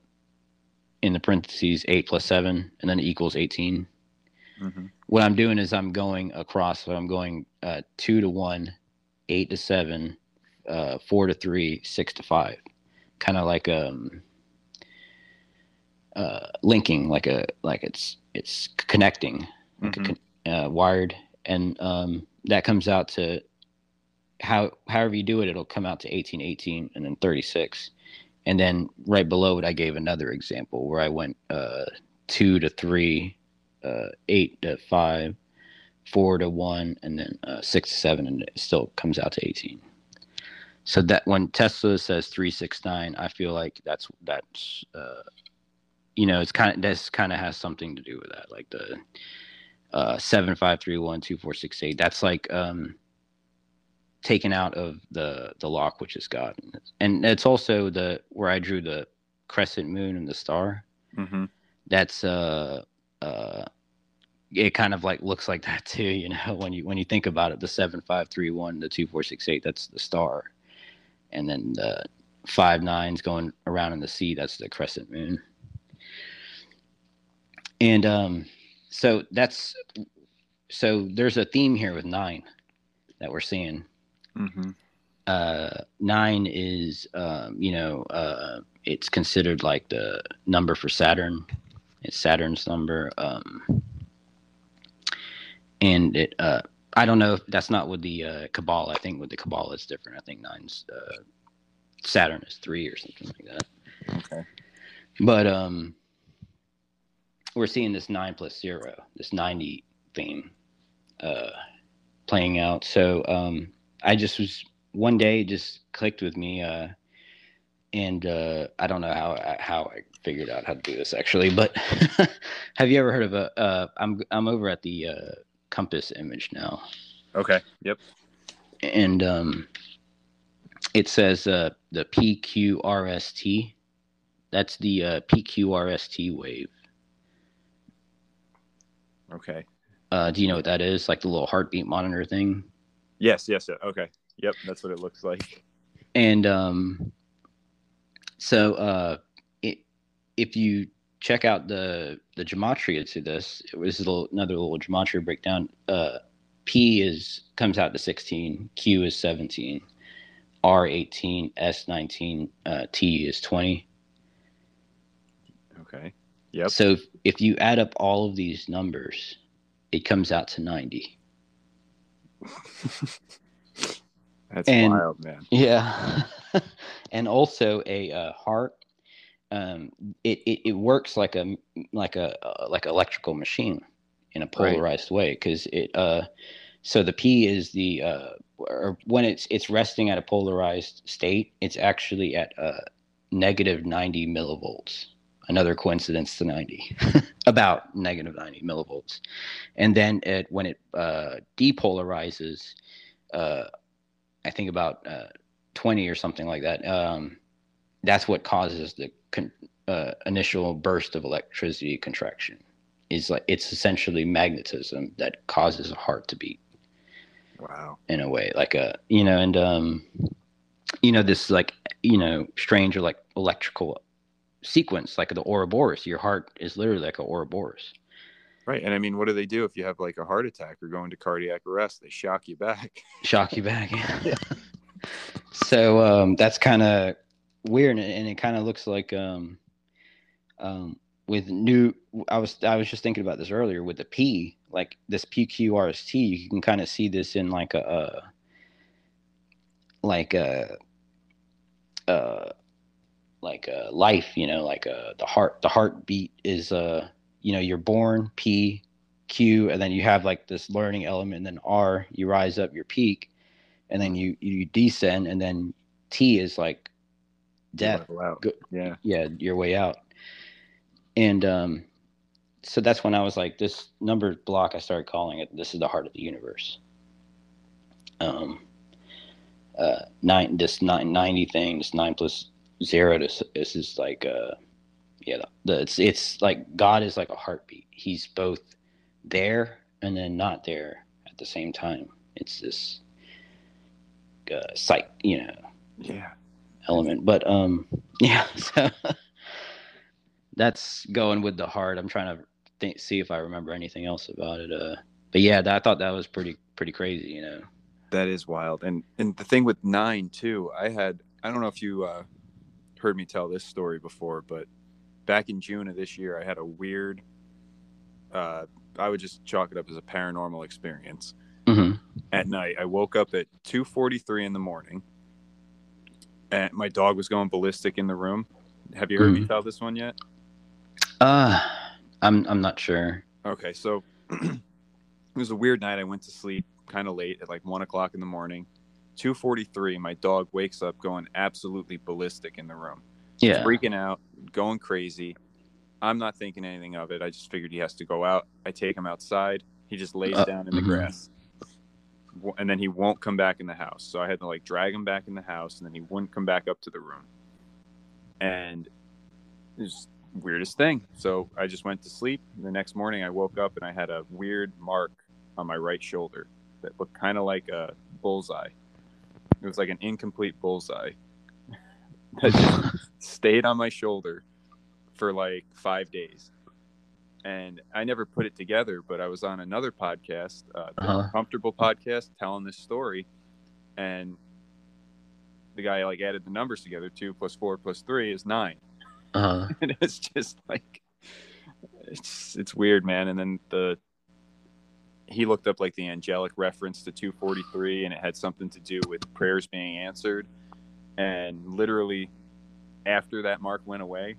the parentheses, 8 plus 7, and then it equals 18. Mm-hmm. What I'm doing is I'm going across. So I'm going 2 to 1, 8 to 7, 4 to 3, 6 to 5, kind of like linking, like it's connecting, mm-hmm. Wired, and that comes out to however you do it, it'll come out to 18, 18, and then 36. And then right below it, I gave another example where I went 2 to 3, 8 to 5, 4 to 1, and then 6 to 7, and it still comes out to 18. So that when Tesla says 369, I feel like that's you know, it's kind of, this kind of has something to do with that, like the 7 5 3 1 2 4 6 8. That's like taken out of the lock, which is God, and it's also the where I drew the crescent moon and the star. Mm-hmm. That's it kind of like looks like that too, you know, when you think about it. The 7 5 3 1, the 2 4 6 8, that's the star, and then the 5 9s going around in the sea, that's the crescent moon. And so that's, so there's a theme here with 9 that we're seeing. Mm-hmm. 9 is, you know, it's considered like the number for Saturn. It's Saturn's number. And it, I don't know if that's not with the Kabbalah. I think with the Kabbalah it's different. I think 9's Saturn is 3 or something like that. Okay. But we're seeing this 9 plus 0, this 90 theme playing out. So I just was one day, just clicked with me, and I don't know how I figured out how to do this actually, but have you ever heard of a? I'm over at the compass image now. Okay. Yep. And it says the PQRST. That's the PQRST wave. Okay. Do you know what that is? Like the little heartbeat monitor thing? Yes, yes. Okay. Yep, that's what it looks like. And so if you check out the gematria to this, it was another little gematria breakdown. P comes out to 16, Q is 17, R 18, S 19, T is 20. Okay. Yep. So if you add up all of these numbers, it comes out to 90. That's wild, man. Yeah. And also a heart. It works like an electrical machine in a polarized way, because it so the P is the or when it's resting at a polarized state, it's actually at negative 90 millivolts. Another coincidence to 90, about negative 90 millivolts. And then when it depolarizes, I think about 20 or something like that, that's what causes the initial burst of electricity contraction. It's essentially magnetism that causes a heart to beat. Wow. In a way, like a, you know, and, you know, this like, you know, strange like electrical sequence, like the Ouroboros. Your heart is literally like an Ouroboros, right? And I mean, what do they do if you have like a heart attack or go into cardiac arrest? They shock you back. Yeah. So that's kind of weird, and it kind of looks like with new, I was just thinking about this earlier with the P, like this PQRST, you can kind of see this in like a life, you know, like the heartbeat is, you know, you're born, P, Q, and then you have like this learning element, and then R, you rise up your peak, and then you descend, and then T is like death. Yeah. Yeah. Your way out. And, so that's when I was like, this number block, I started calling it, this is the heart of the universe. 90 thing, this 9 plus 0 to, this is like yeah, it's like God is like a heartbeat. He's both there and then not there at the same time. It's this psych, you know, element. But yeah, so that's going with the heart. I'm trying to think, see if I remember anything else about it. But yeah, I thought that was pretty crazy, you know. That is wild. And the thing with 9 too, I don't know if you heard me tell this story before, but back in June of this year, I had a weird, I would just chalk it up as a paranormal experience. Mm-hmm. At night, I woke up at 2:43 in the morning, and my dog was going ballistic in the room. Have you heard me tell this one yet? I'm not sure. Okay, so it was a weird night. I went to sleep kind of late at like 1 o'clock in the morning. 2:43, my dog wakes up going absolutely ballistic in the room. Yeah, freaking out, going crazy. I'm not thinking anything of it. I just figured he has to go out. I take him outside. He just lays down in the grass. And then he won't come back in the house. So I had to like drag him back in the house, and then he wouldn't come back up to the room. And it was the weirdest thing. So I just went to sleep. The next morning I woke up and I had a weird mark on my right shoulder that looked kind of like a bullseye. It was like an incomplete bullseye that just stayed on my shoulder for like 5 days. And I never put it together, but I was on another podcast, the Comfortable podcast, telling this story. And the guy like added the numbers together. 2 + 4 + 3 is 9. And it's just like, it's weird, man. And then he looked up like the angelic reference to 2:43, and it had something to do with prayers being answered. And literally after that mark went away,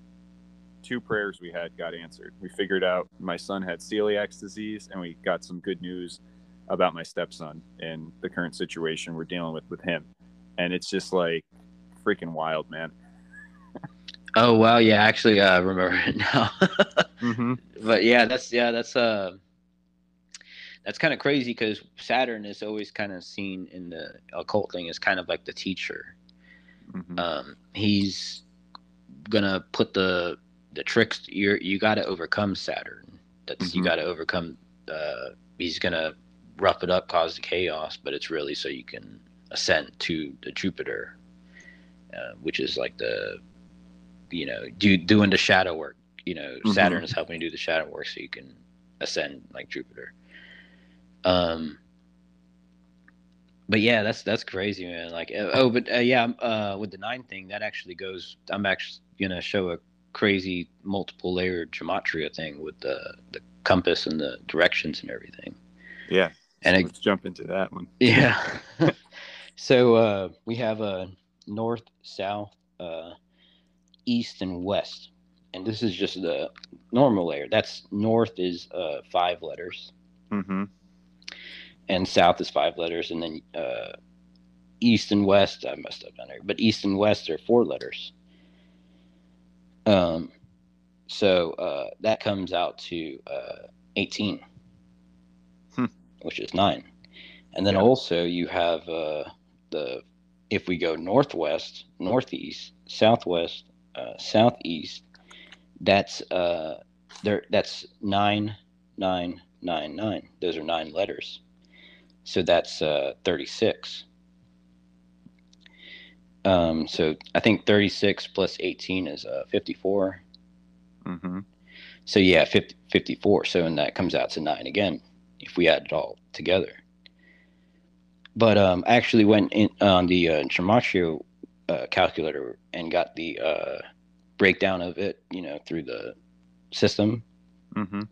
2 prayers we had got answered. We figured out my son had celiac disease, and we got some good news about my stepson and the current situation we're dealing with him. And it's just like freaking wild, man. Oh wow, yeah, actually I remember it now. But that's kind of crazy, because Saturn is always kind of seen in the occult thing as kind of like the teacher. He's gonna put the tricks. You got to overcome Saturn. That's you got to overcome. He's gonna rough it up, cause the chaos, but it's really so you can ascend to the Jupiter, which is like the, you know, doing the shadow work. You know, Saturn is helping you do the shadow work so you can ascend like Jupiter. But yeah, that's crazy, man. Like with the 9 thing, that actually goes. I'm actually gonna show a crazy multiple layered gematria thing with the compass and the directions and everything. Yeah, and so let's jump into that one. Yeah. So we have a north, south, east, and west, and this is just the normal layer. That's north is 5 letters, and south is 5 letters, and then east and west. I messed up down there, but east and west are 4 letters. So that comes out to 18, which is 9. And then also you have if we go northwest, northeast, southwest, southeast, that's that's 9, 9, 9, 9. Those are 9 letters. So that's 36. So I think 36 plus 18 is 54. So yeah, 54. So and that comes out to 9 again, if we add it all together. But I actually went in on the gematria calculator and got the breakdown of it, you know, through the system. And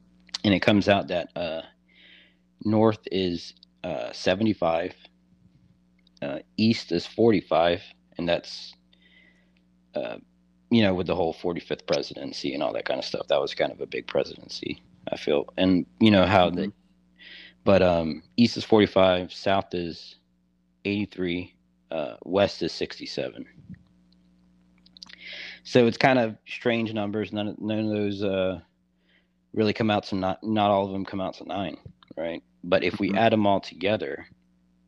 it comes out that north is 75, east is 45. And that's, you know, with the whole 45th presidency and all that kind of stuff, that was kind of a big presidency, I feel. And, you know, how east is 45, south is 83, west is 67. So it's kind of strange numbers. None of those really come out to not all of them come out to 9, right? But if we add them all together,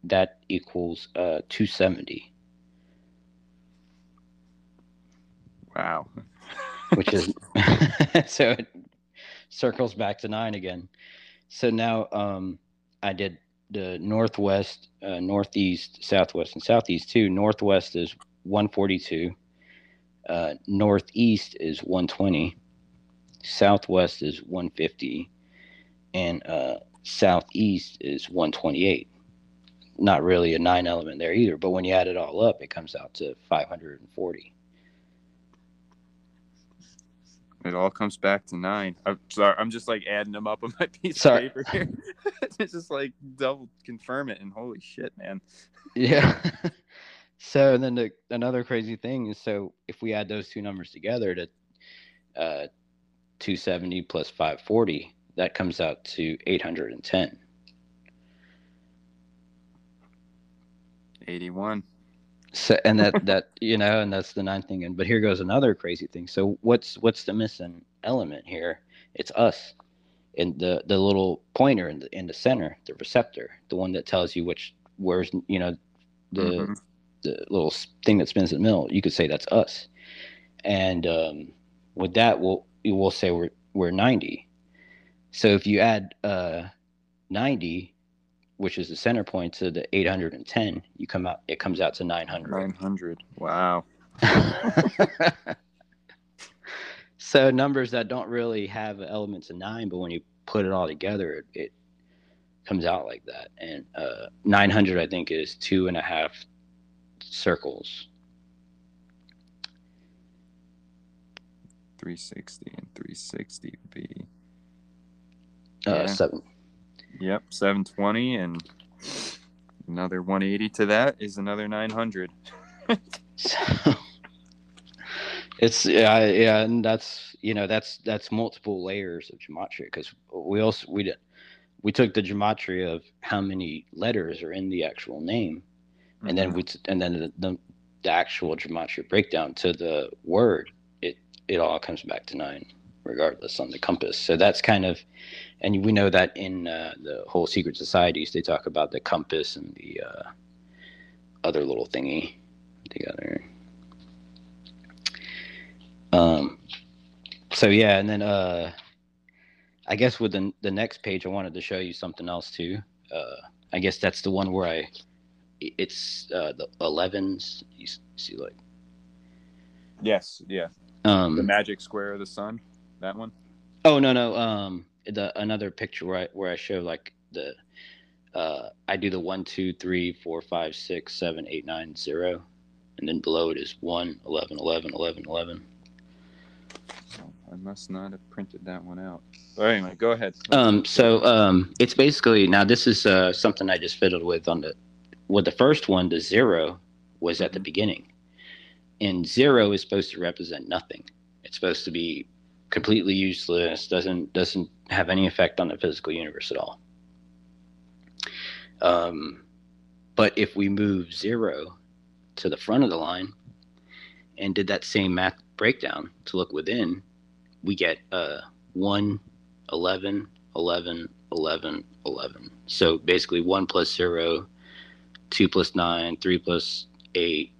that equals 270. Wow. which is so it circles back to 9 again. So now I did the northwest, northeast, southwest, and southeast too. Northwest is 142. Northeast is 120. Southwest is 150. And southeast is 128. Not really a 9 element there either, but when you add it all up, it comes out to 540. It all comes back to 9. I'm sorry, I'm just like adding them up on my piece of paper here. It's just like double confirm it, and holy shit, man. Yeah. So, and then another crazy thing is, so if we add those two numbers together to 270 plus 540, that comes out to 810. 81. So, and that you know, and that's the 9th thing. And but here goes another crazy thing. So what's the missing element here? It's us, and the little pointer in the center, the receptor, the one that tells you where's, you know, the mm-hmm. the little thing that spins the mill. You could say that's us, and with that we'll say we're 90. So if you add 90, which is the center point, to the 810, it comes out to 900. 900. Wow. So numbers that don't really have elements of 9, but when you put it all together, it comes out like that. And 900, I think, is 2.5 circles. 360 and 360 would be... yeah. 7. Yep, 720, and another 180 to that is another 900. So it's yeah, and that's, you know, that's multiple layers of gematria, because we took the gematria of how many letters are in the actual name, and mm-hmm. then the actual gematria breakdown to the word. It all comes back to 9. Regardless on the compass. So that's kind of, and we know that in the whole secret societies, they talk about the compass and the other little thingy together. So yeah, and then I guess with the next page, I wanted to show you something else too. I guess that's the one where it's the 11s. You see, like. Yes. Yeah. The magic square of the sun. That one? Oh, no. Another picture where I show like the I do the 1, 2, 3, 4, 5, 6, 7, 8, 9, 0, and then below it is 1, 11, 11, 11, 11. I must not have printed that one out. But anyway, go ahead. So it's basically, now this is something I just fiddled with on the first one. The 0 was at the beginning, and 0 is supposed to represent nothing. It's supposed to be completely useless, doesn't have any effect on the physical universe at all. But if we move 0 to the front of the line and did that same math breakdown to look within, we get 1, 11, 11, 11, 11. So basically 1 plus 0, 2 plus 9, 3 plus 8,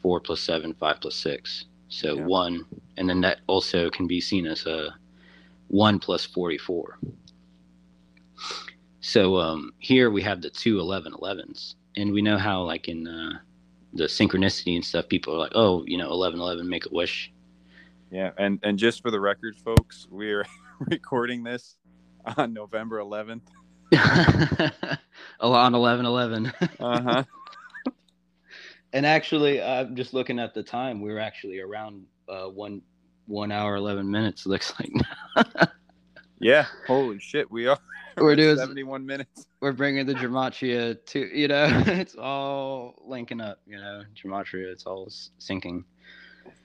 4 plus 7, 5 plus 6. So yeah. 1, and then that also can be seen as a 1 plus 44. So here we have the 2 11 11s, and we know how, like in the synchronicity and stuff, people are like, oh, you know, 11 11, make a wish. Yeah, and just for the record, folks, we're recording this on November 11th. On 11 11. Uh-huh. And actually, I'm just looking at the time. We're actually around 1 hour 11 minutes. Looks like. Yeah. Holy shit, we are. We're doing 71 minutes. We're bringing the gematria to, you know, it's all linking up. You know, gematria, it's all syncing.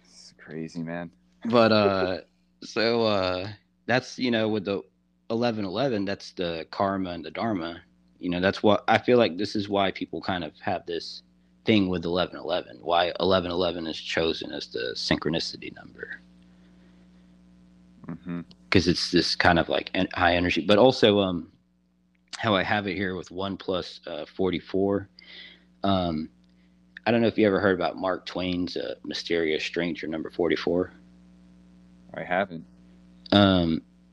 It's crazy, man. But so that's, you know, with the 11 11, that's the karma and the dharma. You know, that's what I feel like. This is why people kind of have this thing with 1111, why 1111 is chosen as the synchronicity number, because mm-hmm. it's this kind of like high energy. But also how I have it here with 1 plus 44. I don't know if you ever heard about Mark Twain's Mysterious Stranger number 44. I haven't.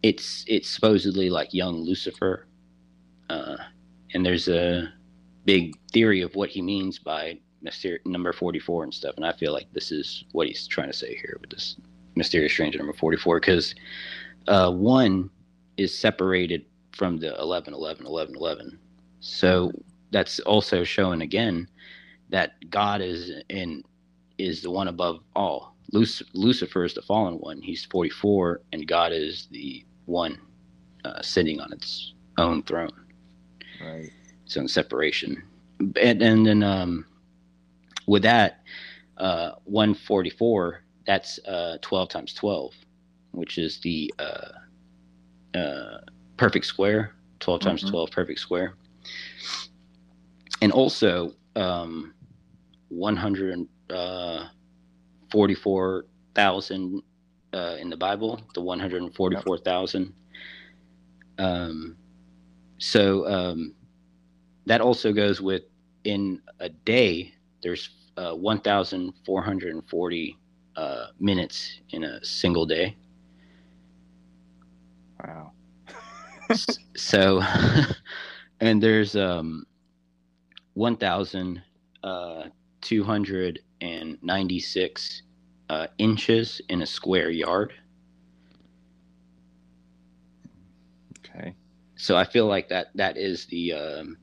It's supposedly like young Lucifer, and there's a big theory of what he means by number 44 and stuff, and I feel like this is what he's trying to say here with this mysterious stranger number 44, because 1 is separated from the 11, 11, 11, 11, so that's also showing again that God is the one above all. Lucifer is the fallen one, he's 44, and God is the one sitting on its own throne, right? Its own separation. And then with that 144, that's 12 times 12, which is the perfect square. 12 mm-hmm. times 12 perfect square. And also 144,000 in the Bible, the 144,000. That also goes with, in a day there's 1,440 minutes in a single day. Wow. So, and there's 1,296 inches in a square yard. Okay. So I feel like that is the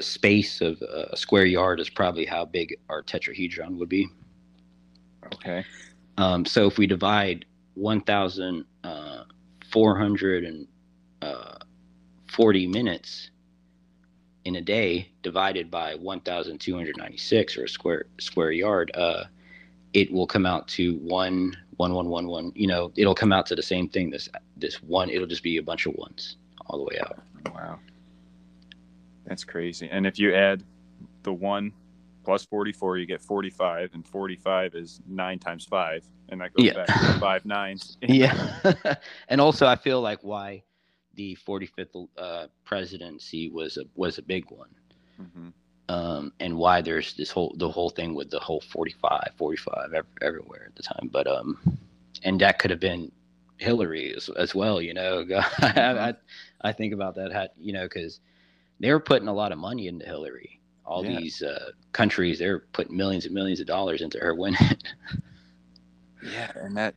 space of a square yard is probably how big our tetrahedron would be. Okay. So if we divide 1,440 minutes in a day divided by 1,296, or a square yard, it will come out to 1, 1, 1, 1, 1. You know, it'll come out to the same thing. This one, it'll just be a bunch of ones all the way out. Wow, that's crazy. And if you add the 1 plus 44, you get 45, and 45 is 9 times 5, and that goes back to 5 9s. Yeah. And also, I feel like why the 45th presidency was a big one, mm-hmm. And why there's this whole thing with the whole 45 everywhere at the time. But and that could have been Hillary as well, you know. I think about that, you know, because they were putting a lot of money into Hillary. All these countries, they're putting millions and millions of dollars into her winning. Yeah, and that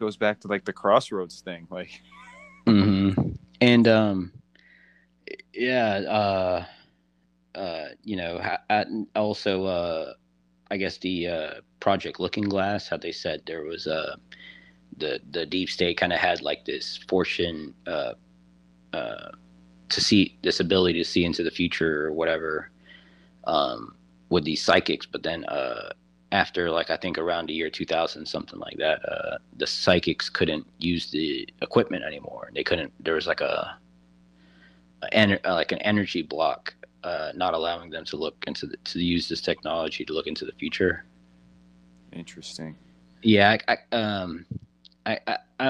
goes back to like the crossroads thing, like. Mm-hmm. And you know, also I guess the Project Looking Glass, how they said there was the deep state kind of had like this fortune to see, this ability to see into the future or whatever, with these psychics. But then after, like, I think around the year 2000, something like that, the psychics couldn't use the equipment anymore. They couldn't. There was like an energy block, not allowing them to look into to use this technology to look into the future. Interesting. Yeah, I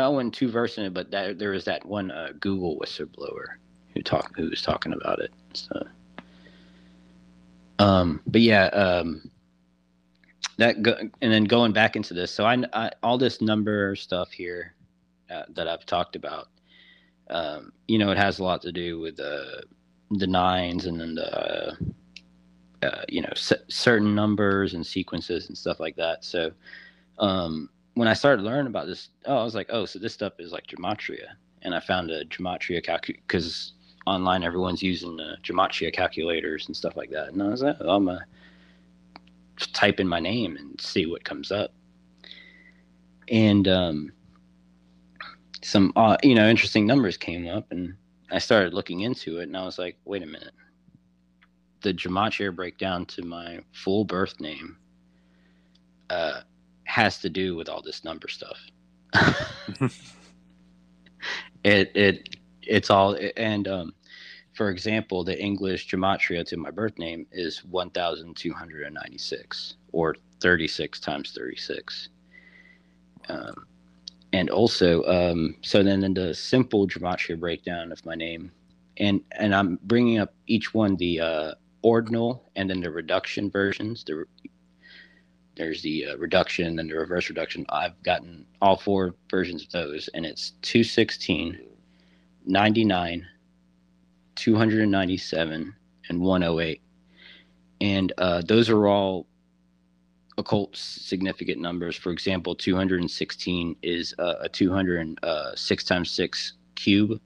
wasn't too versed in it, but there was that one Google whistleblower who was talking about it. So. But yeah, and then going back into this, so I all this number stuff here that I've talked about, you know, it has a lot to do with the 9s, and then the you know, certain numbers and sequences and stuff like that. So when I started learning about this, I was like, so this stuff is like Gematria. And I found a Gematria calculator, because online everyone's using Gematria calculators and stuff like that. And I was like, I'm going to type in my name and see what comes up. And some, you know, interesting numbers came up, and I started looking into it, and I was like, wait a minute. The Gematria breakdown to my full birth name has to do with all this number stuff. It's all, and for example, the English Gematria to my birth name is 1,296, or 36 times 36. And also, so then in the simple Gematria breakdown of my name, and I'm bringing up each one, the ordinal and then the reduction versions, There's the reduction and the reverse reduction. I've gotten all four versions of those, and it's 216, 99, 297, and 108. And those are all occult significant numbers. For example, 216 is a 206 times 6 cube,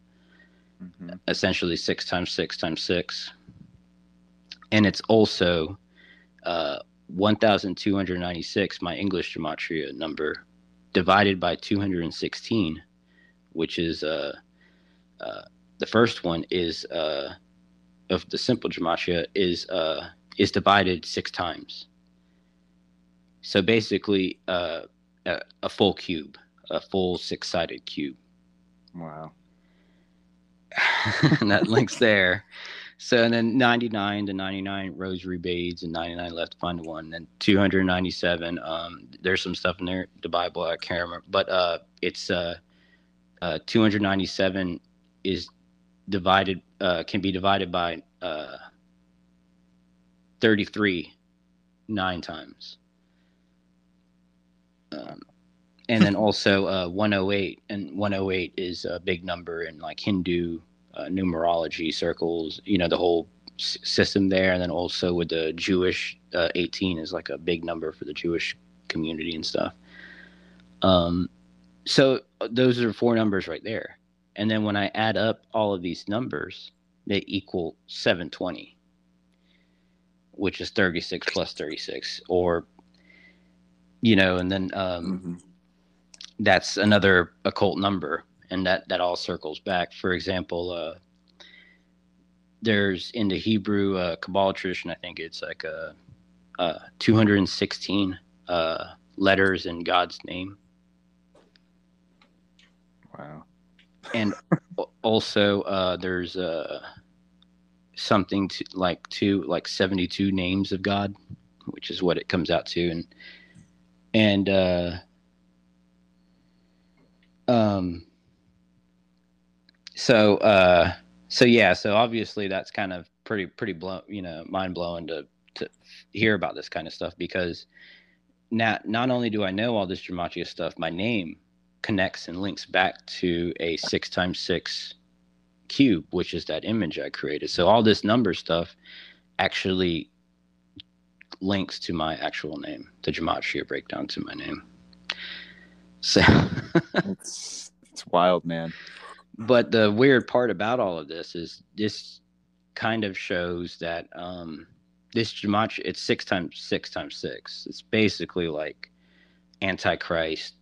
essentially 6 times 6 times 6. And it's also 1296, my English Gematria number, divided by 216, which is the first one is of the simple Gematria is divided 6 times. So basically a full cube, a full 6-sided cube. Wow. And that link's there. So, and then 99 to 99 rosary beads, and 99 left to find one. And then 297, there's some stuff in there, the Bible, I can't remember. But it's 297 is divided, can be divided by 33 9 times. And then also 108, and 108 is a big number in like Hindu numerology circles, you know, the whole system there. And then also with the Jewish, 18 is like a big number for the Jewish community and stuff. So those are 4 numbers right there. And then when I add up all of these numbers, they equal 720, which is 36 plus 36, or, you know, and then that's another occult number, and that all circles back. For example, there's in the Hebrew Kabbalah tradition, I think it's like 216 letters in God's name. Wow. And also there's something to, like 72 names of God, which is what it comes out to. And so yeah, so obviously that's kind of pretty blown, you know, mind blowing to hear about this kind of stuff, because not only do I know all this Gematria stuff, my name connects and links back to a 6 times 6 cube, which is that image I created. So all this number stuff actually links to my actual name, the Gematria breakdown to my name. So it's wild, man. But the weird part about all of this is this kind of shows that this Gematria, it's 6 times 6 times 6. It's basically like Antichrist,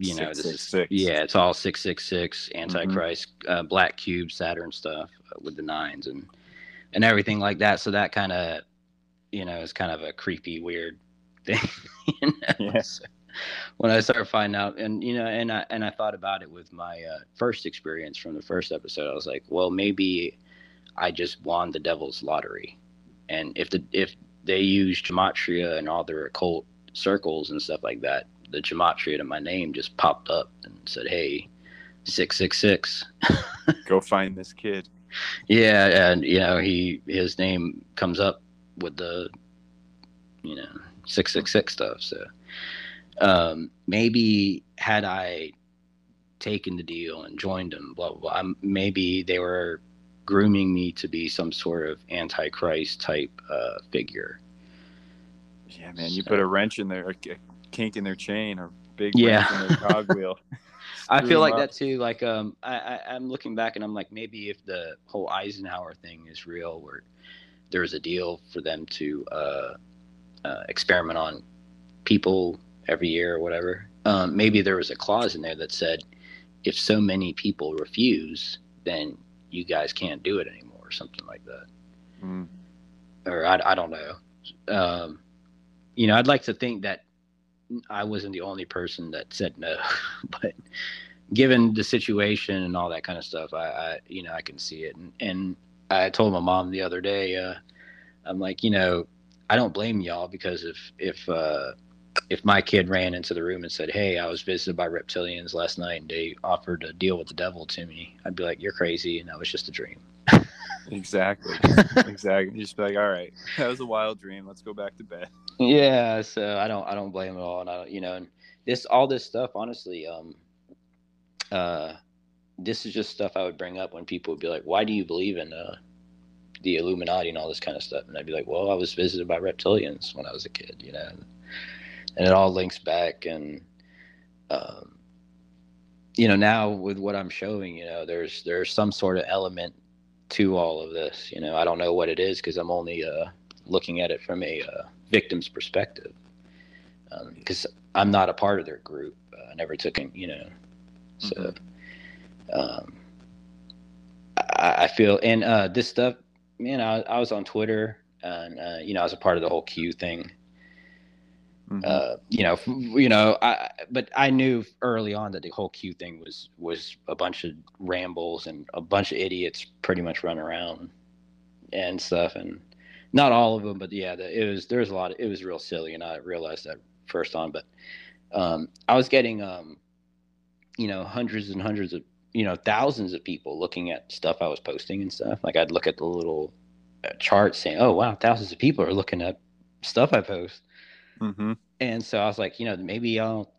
you know, yeah, it's all 666 Antichrist, black cube, Saturn stuff with the 9s and everything like that. So that kind of, you know, it's kind of a creepy, weird thing. You know? Yeah. So when I started finding out, and you know, and I thought about it with my first experience from the first episode, I was like, well, maybe I just won the devil's lottery, and if they use Gematria and all their occult circles and stuff like that, the Gematria to my name just popped up and said, "Hey, 666, go find this kid." Yeah, and you know, his name comes up with the, you know, 666 stuff. So maybe had I taken the deal and joined them, blah blah blah, maybe they were grooming me to be some sort of Antichrist type figure. Yeah, man, so you put a wrench in there, a kink in their chain, or big wrench in their cogwheel. I feel like that too. Like I'm looking back and I'm like, maybe if the whole Eisenhower thing is real, where there was a deal for them to experiment on people every year or whatever. Maybe there was a clause in there that said, if so many people refuse, then you guys can't do it anymore, or something like that. Mm. Or I don't know. You know, I'd like to think that I wasn't the only person that said no, but given the situation and all that kind of stuff, I you know, I can see it. And I told my mom the other day, I'm like, you know, I don't blame y'all, because if my kid ran into the room and said, "Hey, I was visited by reptilians last night and they offered a deal with the devil to me," I'd be like, "You're crazy. And that was just a dream." Exactly. Exactly. You just be like, "All right, that was a wild dream. Let's go back to bed." Yeah, so I don't blame him at all, and and this stuff, honestly, this is just stuff I would bring up when people would be like, "Why do you believe in the Illuminati and all this kind of stuff?" And I'd be like, "Well, I was visited by reptilians when I was a kid, and it all links back." And now with what I'm showing, there's some sort of element to all of this. I don't know what it is because I'm only looking at it from a victim's perspective, because I'm not a part of their group. I never took in, so I feel, and this stuff, man, I was on Twitter, and I was a part of the whole Q thing. But I knew early on that the whole Q thing was a bunch of rambles and a bunch of idiots pretty much running around and stuff, and not all of them, but yeah, it was real silly, and I realized that first on. But I was getting hundreds and hundreds of thousands of people looking at stuff I was posting and stuff. Like, I'd look at the little chart saying, "Oh wow, thousands of people are looking at stuff I post." And so I was like, maybe I'll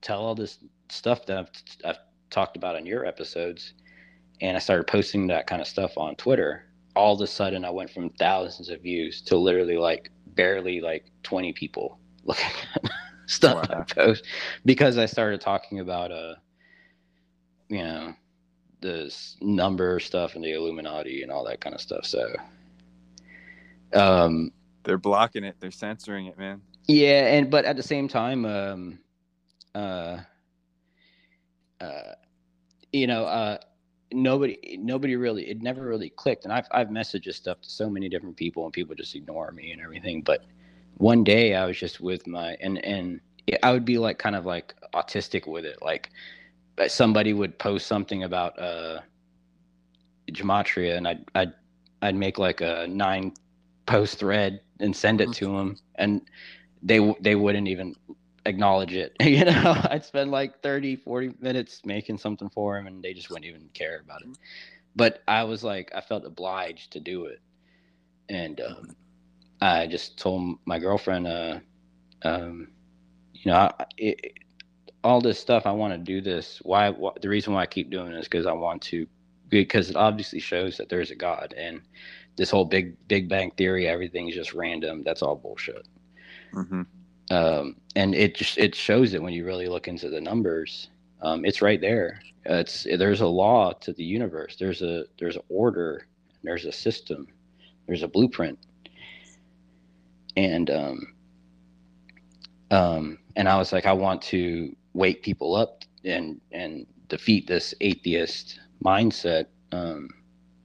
tell all this stuff that I've talked about in your episodes. And I started posting that kind of stuff on Twitter. All of a sudden, I went from thousands of views to literally barely 20 people looking at stuff I post, because I started talking about this number stuff and the Illuminati and all that kind of stuff. So, they're blocking it. They're censoring it, man. Yeah, but at the same time, nobody really. It never really clicked, and I've messaged this stuff to so many different people, and people just ignore me and everything. But one day, I was just with my and I would be kind of autistic with it. Like, somebody would post something about Gematria, and I'd make a 9 post thread and send it to them, and they wouldn't even acknowledge it. I'd spend 30-40 minutes making something for them, and they just wouldn't even care about it. But I was I felt obliged to do it, and I just told my girlfriend, all this stuff, I want to do this. Why the reason why I keep doing this, because I want to, because it obviously shows that there's a God, and this whole Big Bang Theory, everything's just random. That's all bullshit. And it shows it when you really look into the numbers. It's right there. There's a law to the universe. There's an order. There's a system. There's a blueprint. And I was I want to wake people up and defeat this atheist mindset.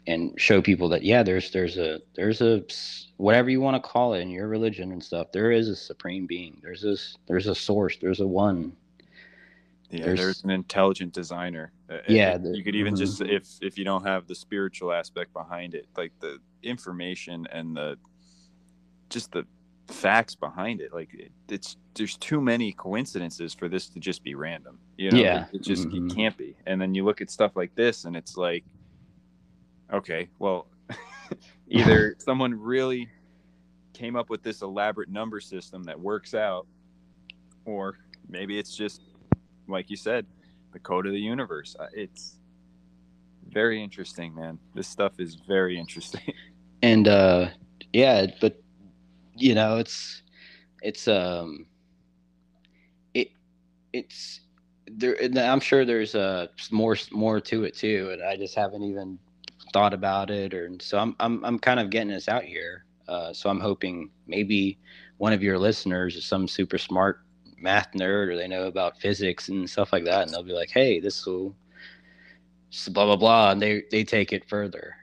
And show people that, yeah, there's a whatever you want to call it in your religion and stuff, there is a supreme being. There's a source. There's a one. Yeah, there's an intelligent designer. Yeah, you could even just if you don't have the spiritual aspect behind it, the information and the facts behind it, there's too many coincidences for this to just be random. Yeah, it just it can't be. And then you look at stuff like this, and it's like, okay, well, either someone really came up with this elaborate number system that works out, or maybe it's just, like you said, the code of the universe. It's very interesting, man. This stuff is very interesting. And, but, it's there. I'm sure there's more to it too. And I just haven't even thought about it, so I'm kind of getting this out here, so I'm hoping maybe one of your listeners is some super smart math nerd, or they know about physics and stuff like that, and they'll be like, hey, this will blah blah blah, and they take it further.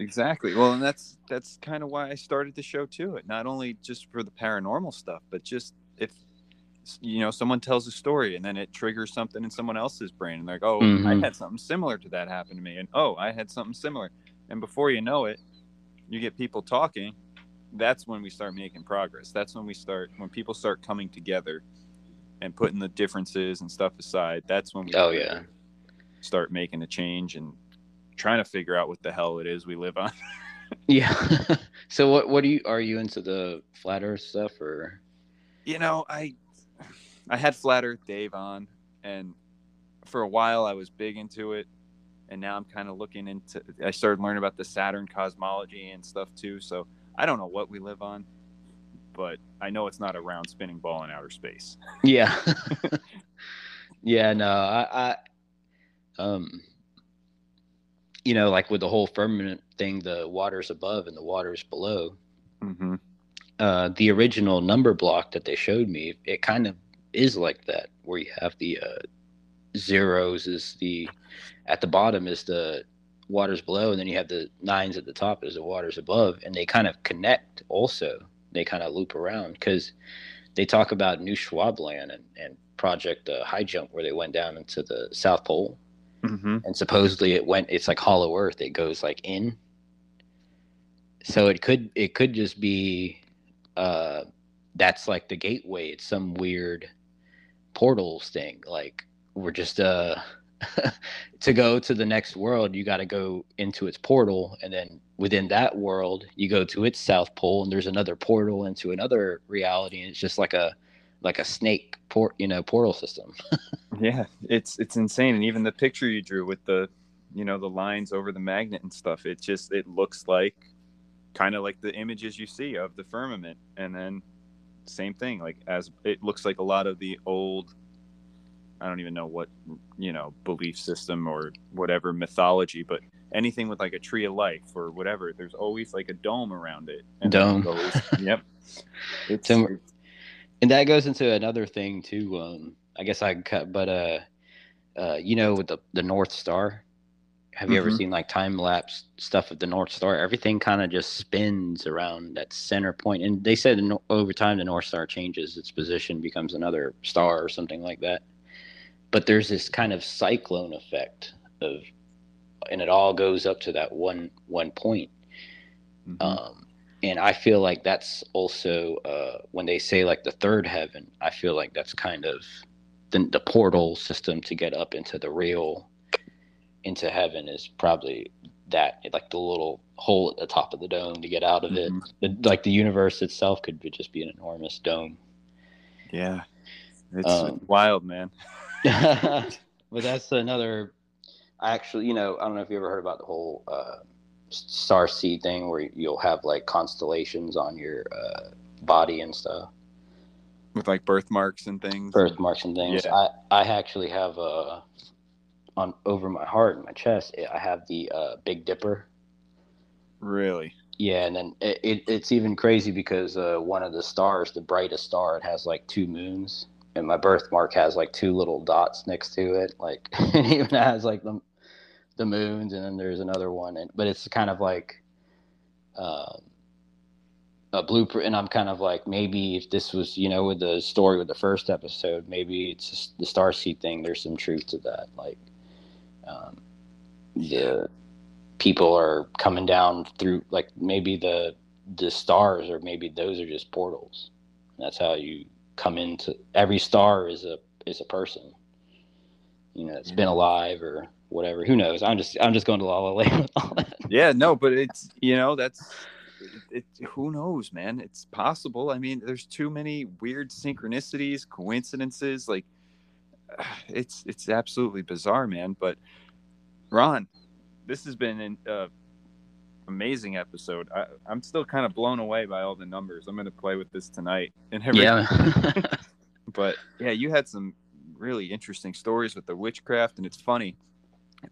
Exactly. Well, and that's kind of why I started the show too. It not only just for the paranormal stuff, but just if someone tells a story and then it triggers something in someone else's brain, and they're like, oh, I had something similar to that happen to me, and oh, I had something similar, and before you know it, you get people talking. That's when we start making progress. That's when people start coming together and putting the differences and stuff aside. That's when we start making a change and trying to figure out what the hell it is we live on. Yeah. So what do you, are you into the flat earth stuff or? You know, I had Flat Earth Dave on, and for a while I was big into it, and now I'm kind of looking into, I started learning about the Saturn cosmology and stuff too. So I don't know what we live on, but I know it's not a round spinning ball in outer space. Yeah. Yeah, no, I you know, like with the whole firmament thing, the waters above and the waters below, mm-hmm. The original number block that they showed me, it kind of is like that, where you have the zeros is the, at the bottom is the waters below, and then you have the nines at the top is the waters above, and they kind of connect also. They kind of loop around, because they talk about New Schwabland and Project High Jump, where they went down into the South Pole, mm-hmm. and supposedly it went, it's like hollow earth, it goes like in. So it could just be that's like the gateway. It's some weird portals thing, like we're just to go to the next world, you got to go into its portal, and then within that world you go to its South Pole, and there's another portal into another reality, and it's just like a snake portal system. Yeah, it's insane. And even the picture you drew with the, you know, the lines over the magnet and stuff, it just, it looks like kind of like the images you see of the firmament. And then same thing, like, as it looks like a lot of the old, I don't even know what, you know, belief system or whatever mythology, but anything with like a tree of life or whatever, there's always like a dome around it. And dome. Always, yep. And that goes into another thing too. I guess I cut, but you know, with the North Star, have you mm-hmm. ever seen like time lapse stuff of the North Star? Everything kind of just spins around that center point. And they said over time the North Star changes its position, becomes another star or something like that. But there's this kind of cyclone effect of, and it all goes up to that one point. Mm-hmm. And I feel like that's also when they say like the third heaven, I feel like that's kind of the portal system to get up into the real, into heaven, is probably that, like the little hole at the top of the dome to get out of mm-hmm. it. Like the universe itself could just be an enormous dome. Yeah, it's wild, man. But that's another, actually, you know, I don't know if you ever heard about the whole star seed thing, where you'll have like constellations on your body and stuff, with like birthmarks and things. Yeah. I actually have on over my heart and my chest, I have the Big Dipper. Really? Yeah. And then it's even crazy, because one of the stars, the brightest star, it has like two moons, and my birthmark has like two little dots next to it, like it even has like the moons, and then there's another one, but it's kind of like a blueprint. And I'm kind of like, maybe if this was, you know, with the story with the first episode, maybe it's just the starseed thing, there's some truth to that, like the people are coming down through, like maybe the stars, or maybe those are just portals, and that's how you come into, every star is a person, you know, it's been alive or whatever, who knows. I'm just going to la la land with all that. Yeah, no, but it's, you know, that's it, who knows, man, it's possible. I mean, there's too many weird synchronicities, coincidences, like it's absolutely bizarre, man. But Ron, this has been an amazing episode. I'm still kind of blown away by all the numbers. I'm going to play with this tonight and everything. Yeah. But yeah, you had some really interesting stories with the witchcraft, and it's funny,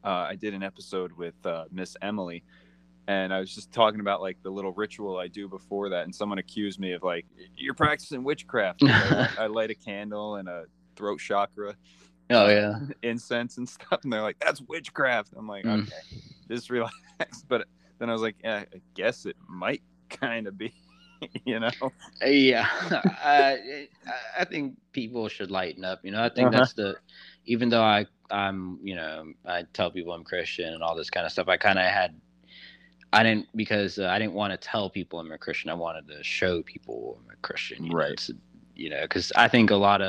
I did an episode with Miss Emily, and I was just talking about like the little ritual I do before that, and someone accused me of like, you're practicing witchcraft. I light a candle and a throat chakra, oh yeah, incense and stuff, and they're like, that's witchcraft. I'm like, okay, just relax. But then I was like, yeah, I guess it might kind of be, you know? Yeah. I think people should lighten up, you know? I think that's the, even though I'm, you know, I tell people I'm Christian and all this kind of stuff, I kind of had, I didn't want to tell people I'm a Christian. I wanted to show people I'm a Christian. Right. You know, because I think a lot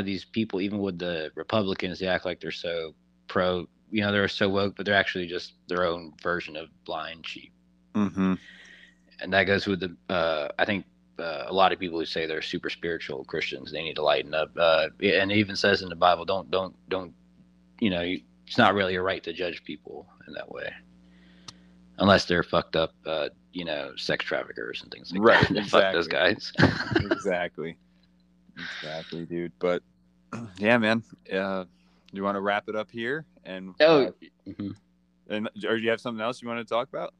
of these people, even with the Republicans, they act like they're so pro, you know, they're so woke, but they're actually just their own version of blind sheep. Mm-hmm. And that goes with the, I think a lot of people who say they're super spiritual Christians, they need to lighten up. And it even says in the Bible, don't, you know, it's not really your right to judge people in that way. Unless they're fucked up, you know, sex traffickers and things like that. Right, exactly. Fuck those guys. Exactly, dude. But yeah, man. You want to wrap it up here? And and or do you have something else you want to talk about?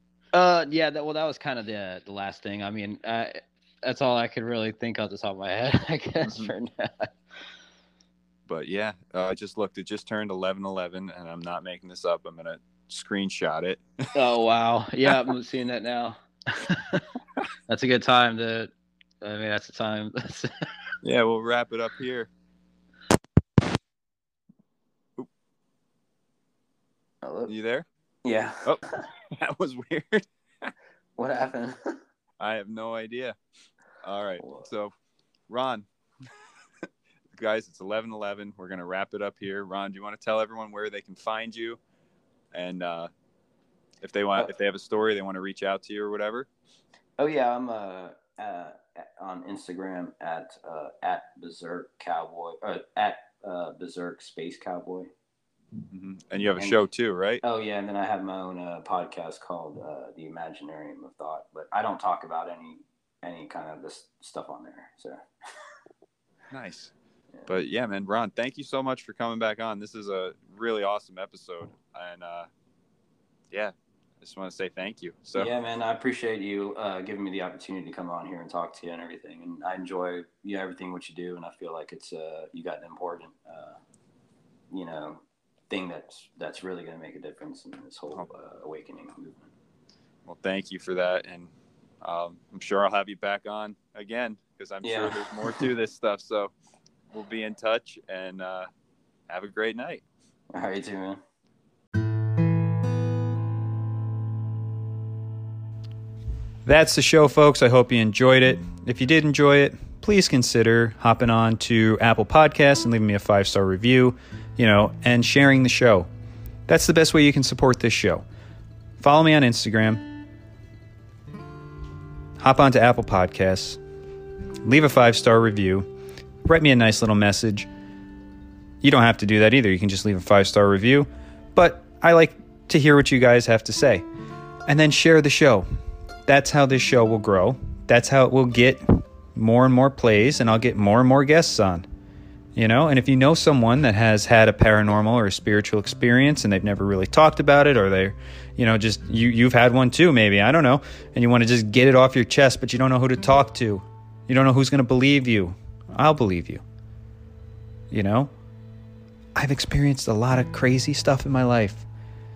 Yeah. Well, that was kind of the last thing. I mean, that's all I could really think off the top of my head, I guess, for now. But yeah, I just looked. It just turned 11/11, and I'm not making this up. I'm gonna screenshot it. Oh wow! Yeah, I'm seeing that now. That's a good time to. I mean, that's the time. Yeah, we'll wrap it up here. Hello? You there? Yeah. Oh, that was weird. What happened? I have no idea. All right. Whoa. So, Ron, guys, it's 11:11. We're going to wrap it up here. Ron, do you want to tell everyone where they can find you? And if they have a story, they want to reach out to you or whatever? Oh, yeah. I'm on Instagram at Berserk Cowboy, or at Berserk Space Cowboy. Mm-hmm. And you have a show too, right? Oh yeah, and then I have my own podcast called The Imaginarium of Thought, but I don't talk about any kind of this stuff on there. So nice. Yeah. But yeah, man, Ron, thank you so much for coming back on. This is a really awesome episode, and yeah, I just want to say thank you. So yeah, man, I appreciate you giving me the opportunity to come on here and talk to you and everything. And I enjoy everything what you do, and I feel like it's you got an important thing that's really going to make a difference in this whole awakening movement. Well, thank you for that, and I'm sure I'll have you back on again, because I'm sure there's more to this stuff. So we'll be in touch, and have a great night. All right, you too, man. That's the show, folks. I hope you enjoyed it. If you did enjoy it, please consider hopping on to Apple Podcasts and leaving me a 5-star review, and sharing the show. That's the best way you can support this show. Follow me on Instagram. Hop on to Apple Podcasts. Leave a 5-star review. Write me a nice little message. You don't have to do that either. You can just leave a 5-star review. But I like to hear what you guys have to say. And then share the show. That's how this show will grow. That's how it will get more and more plays, and I'll get more and more guests on, and if you know someone that has had a paranormal or a spiritual experience and they've never really talked about it, or they're, just you've had one too, maybe, I don't know, and you want to just get it off your chest, but you don't know who to talk to. You don't know who's going to believe you. I'll believe you. I've experienced a lot of crazy stuff in my life,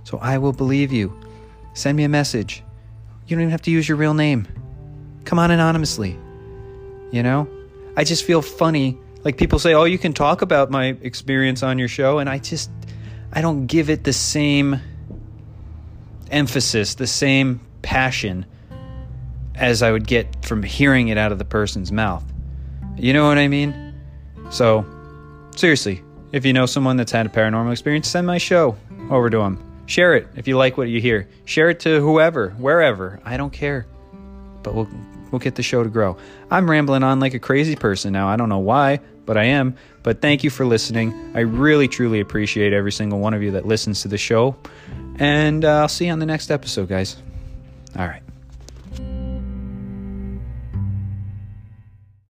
so I will believe you. Send me a message. You don't even have to use your real name. Come on anonymously. I just feel funny. Like people say, oh, you can talk about my experience on your show. And I don't give it the same emphasis, the same passion as I would get from hearing it out of the person's mouth. You know what I mean? So seriously, if you know someone that's had a paranormal experience, send my show over to them. Share it. If you like what you hear, share it to whoever, wherever. I don't care, but we'll get the show to grow. I'm rambling on like a crazy person now. I don't know why, but I am. But thank you for listening. I really, truly appreciate every single one of you that listens to the show. And I'll see you on the next episode, guys. All right.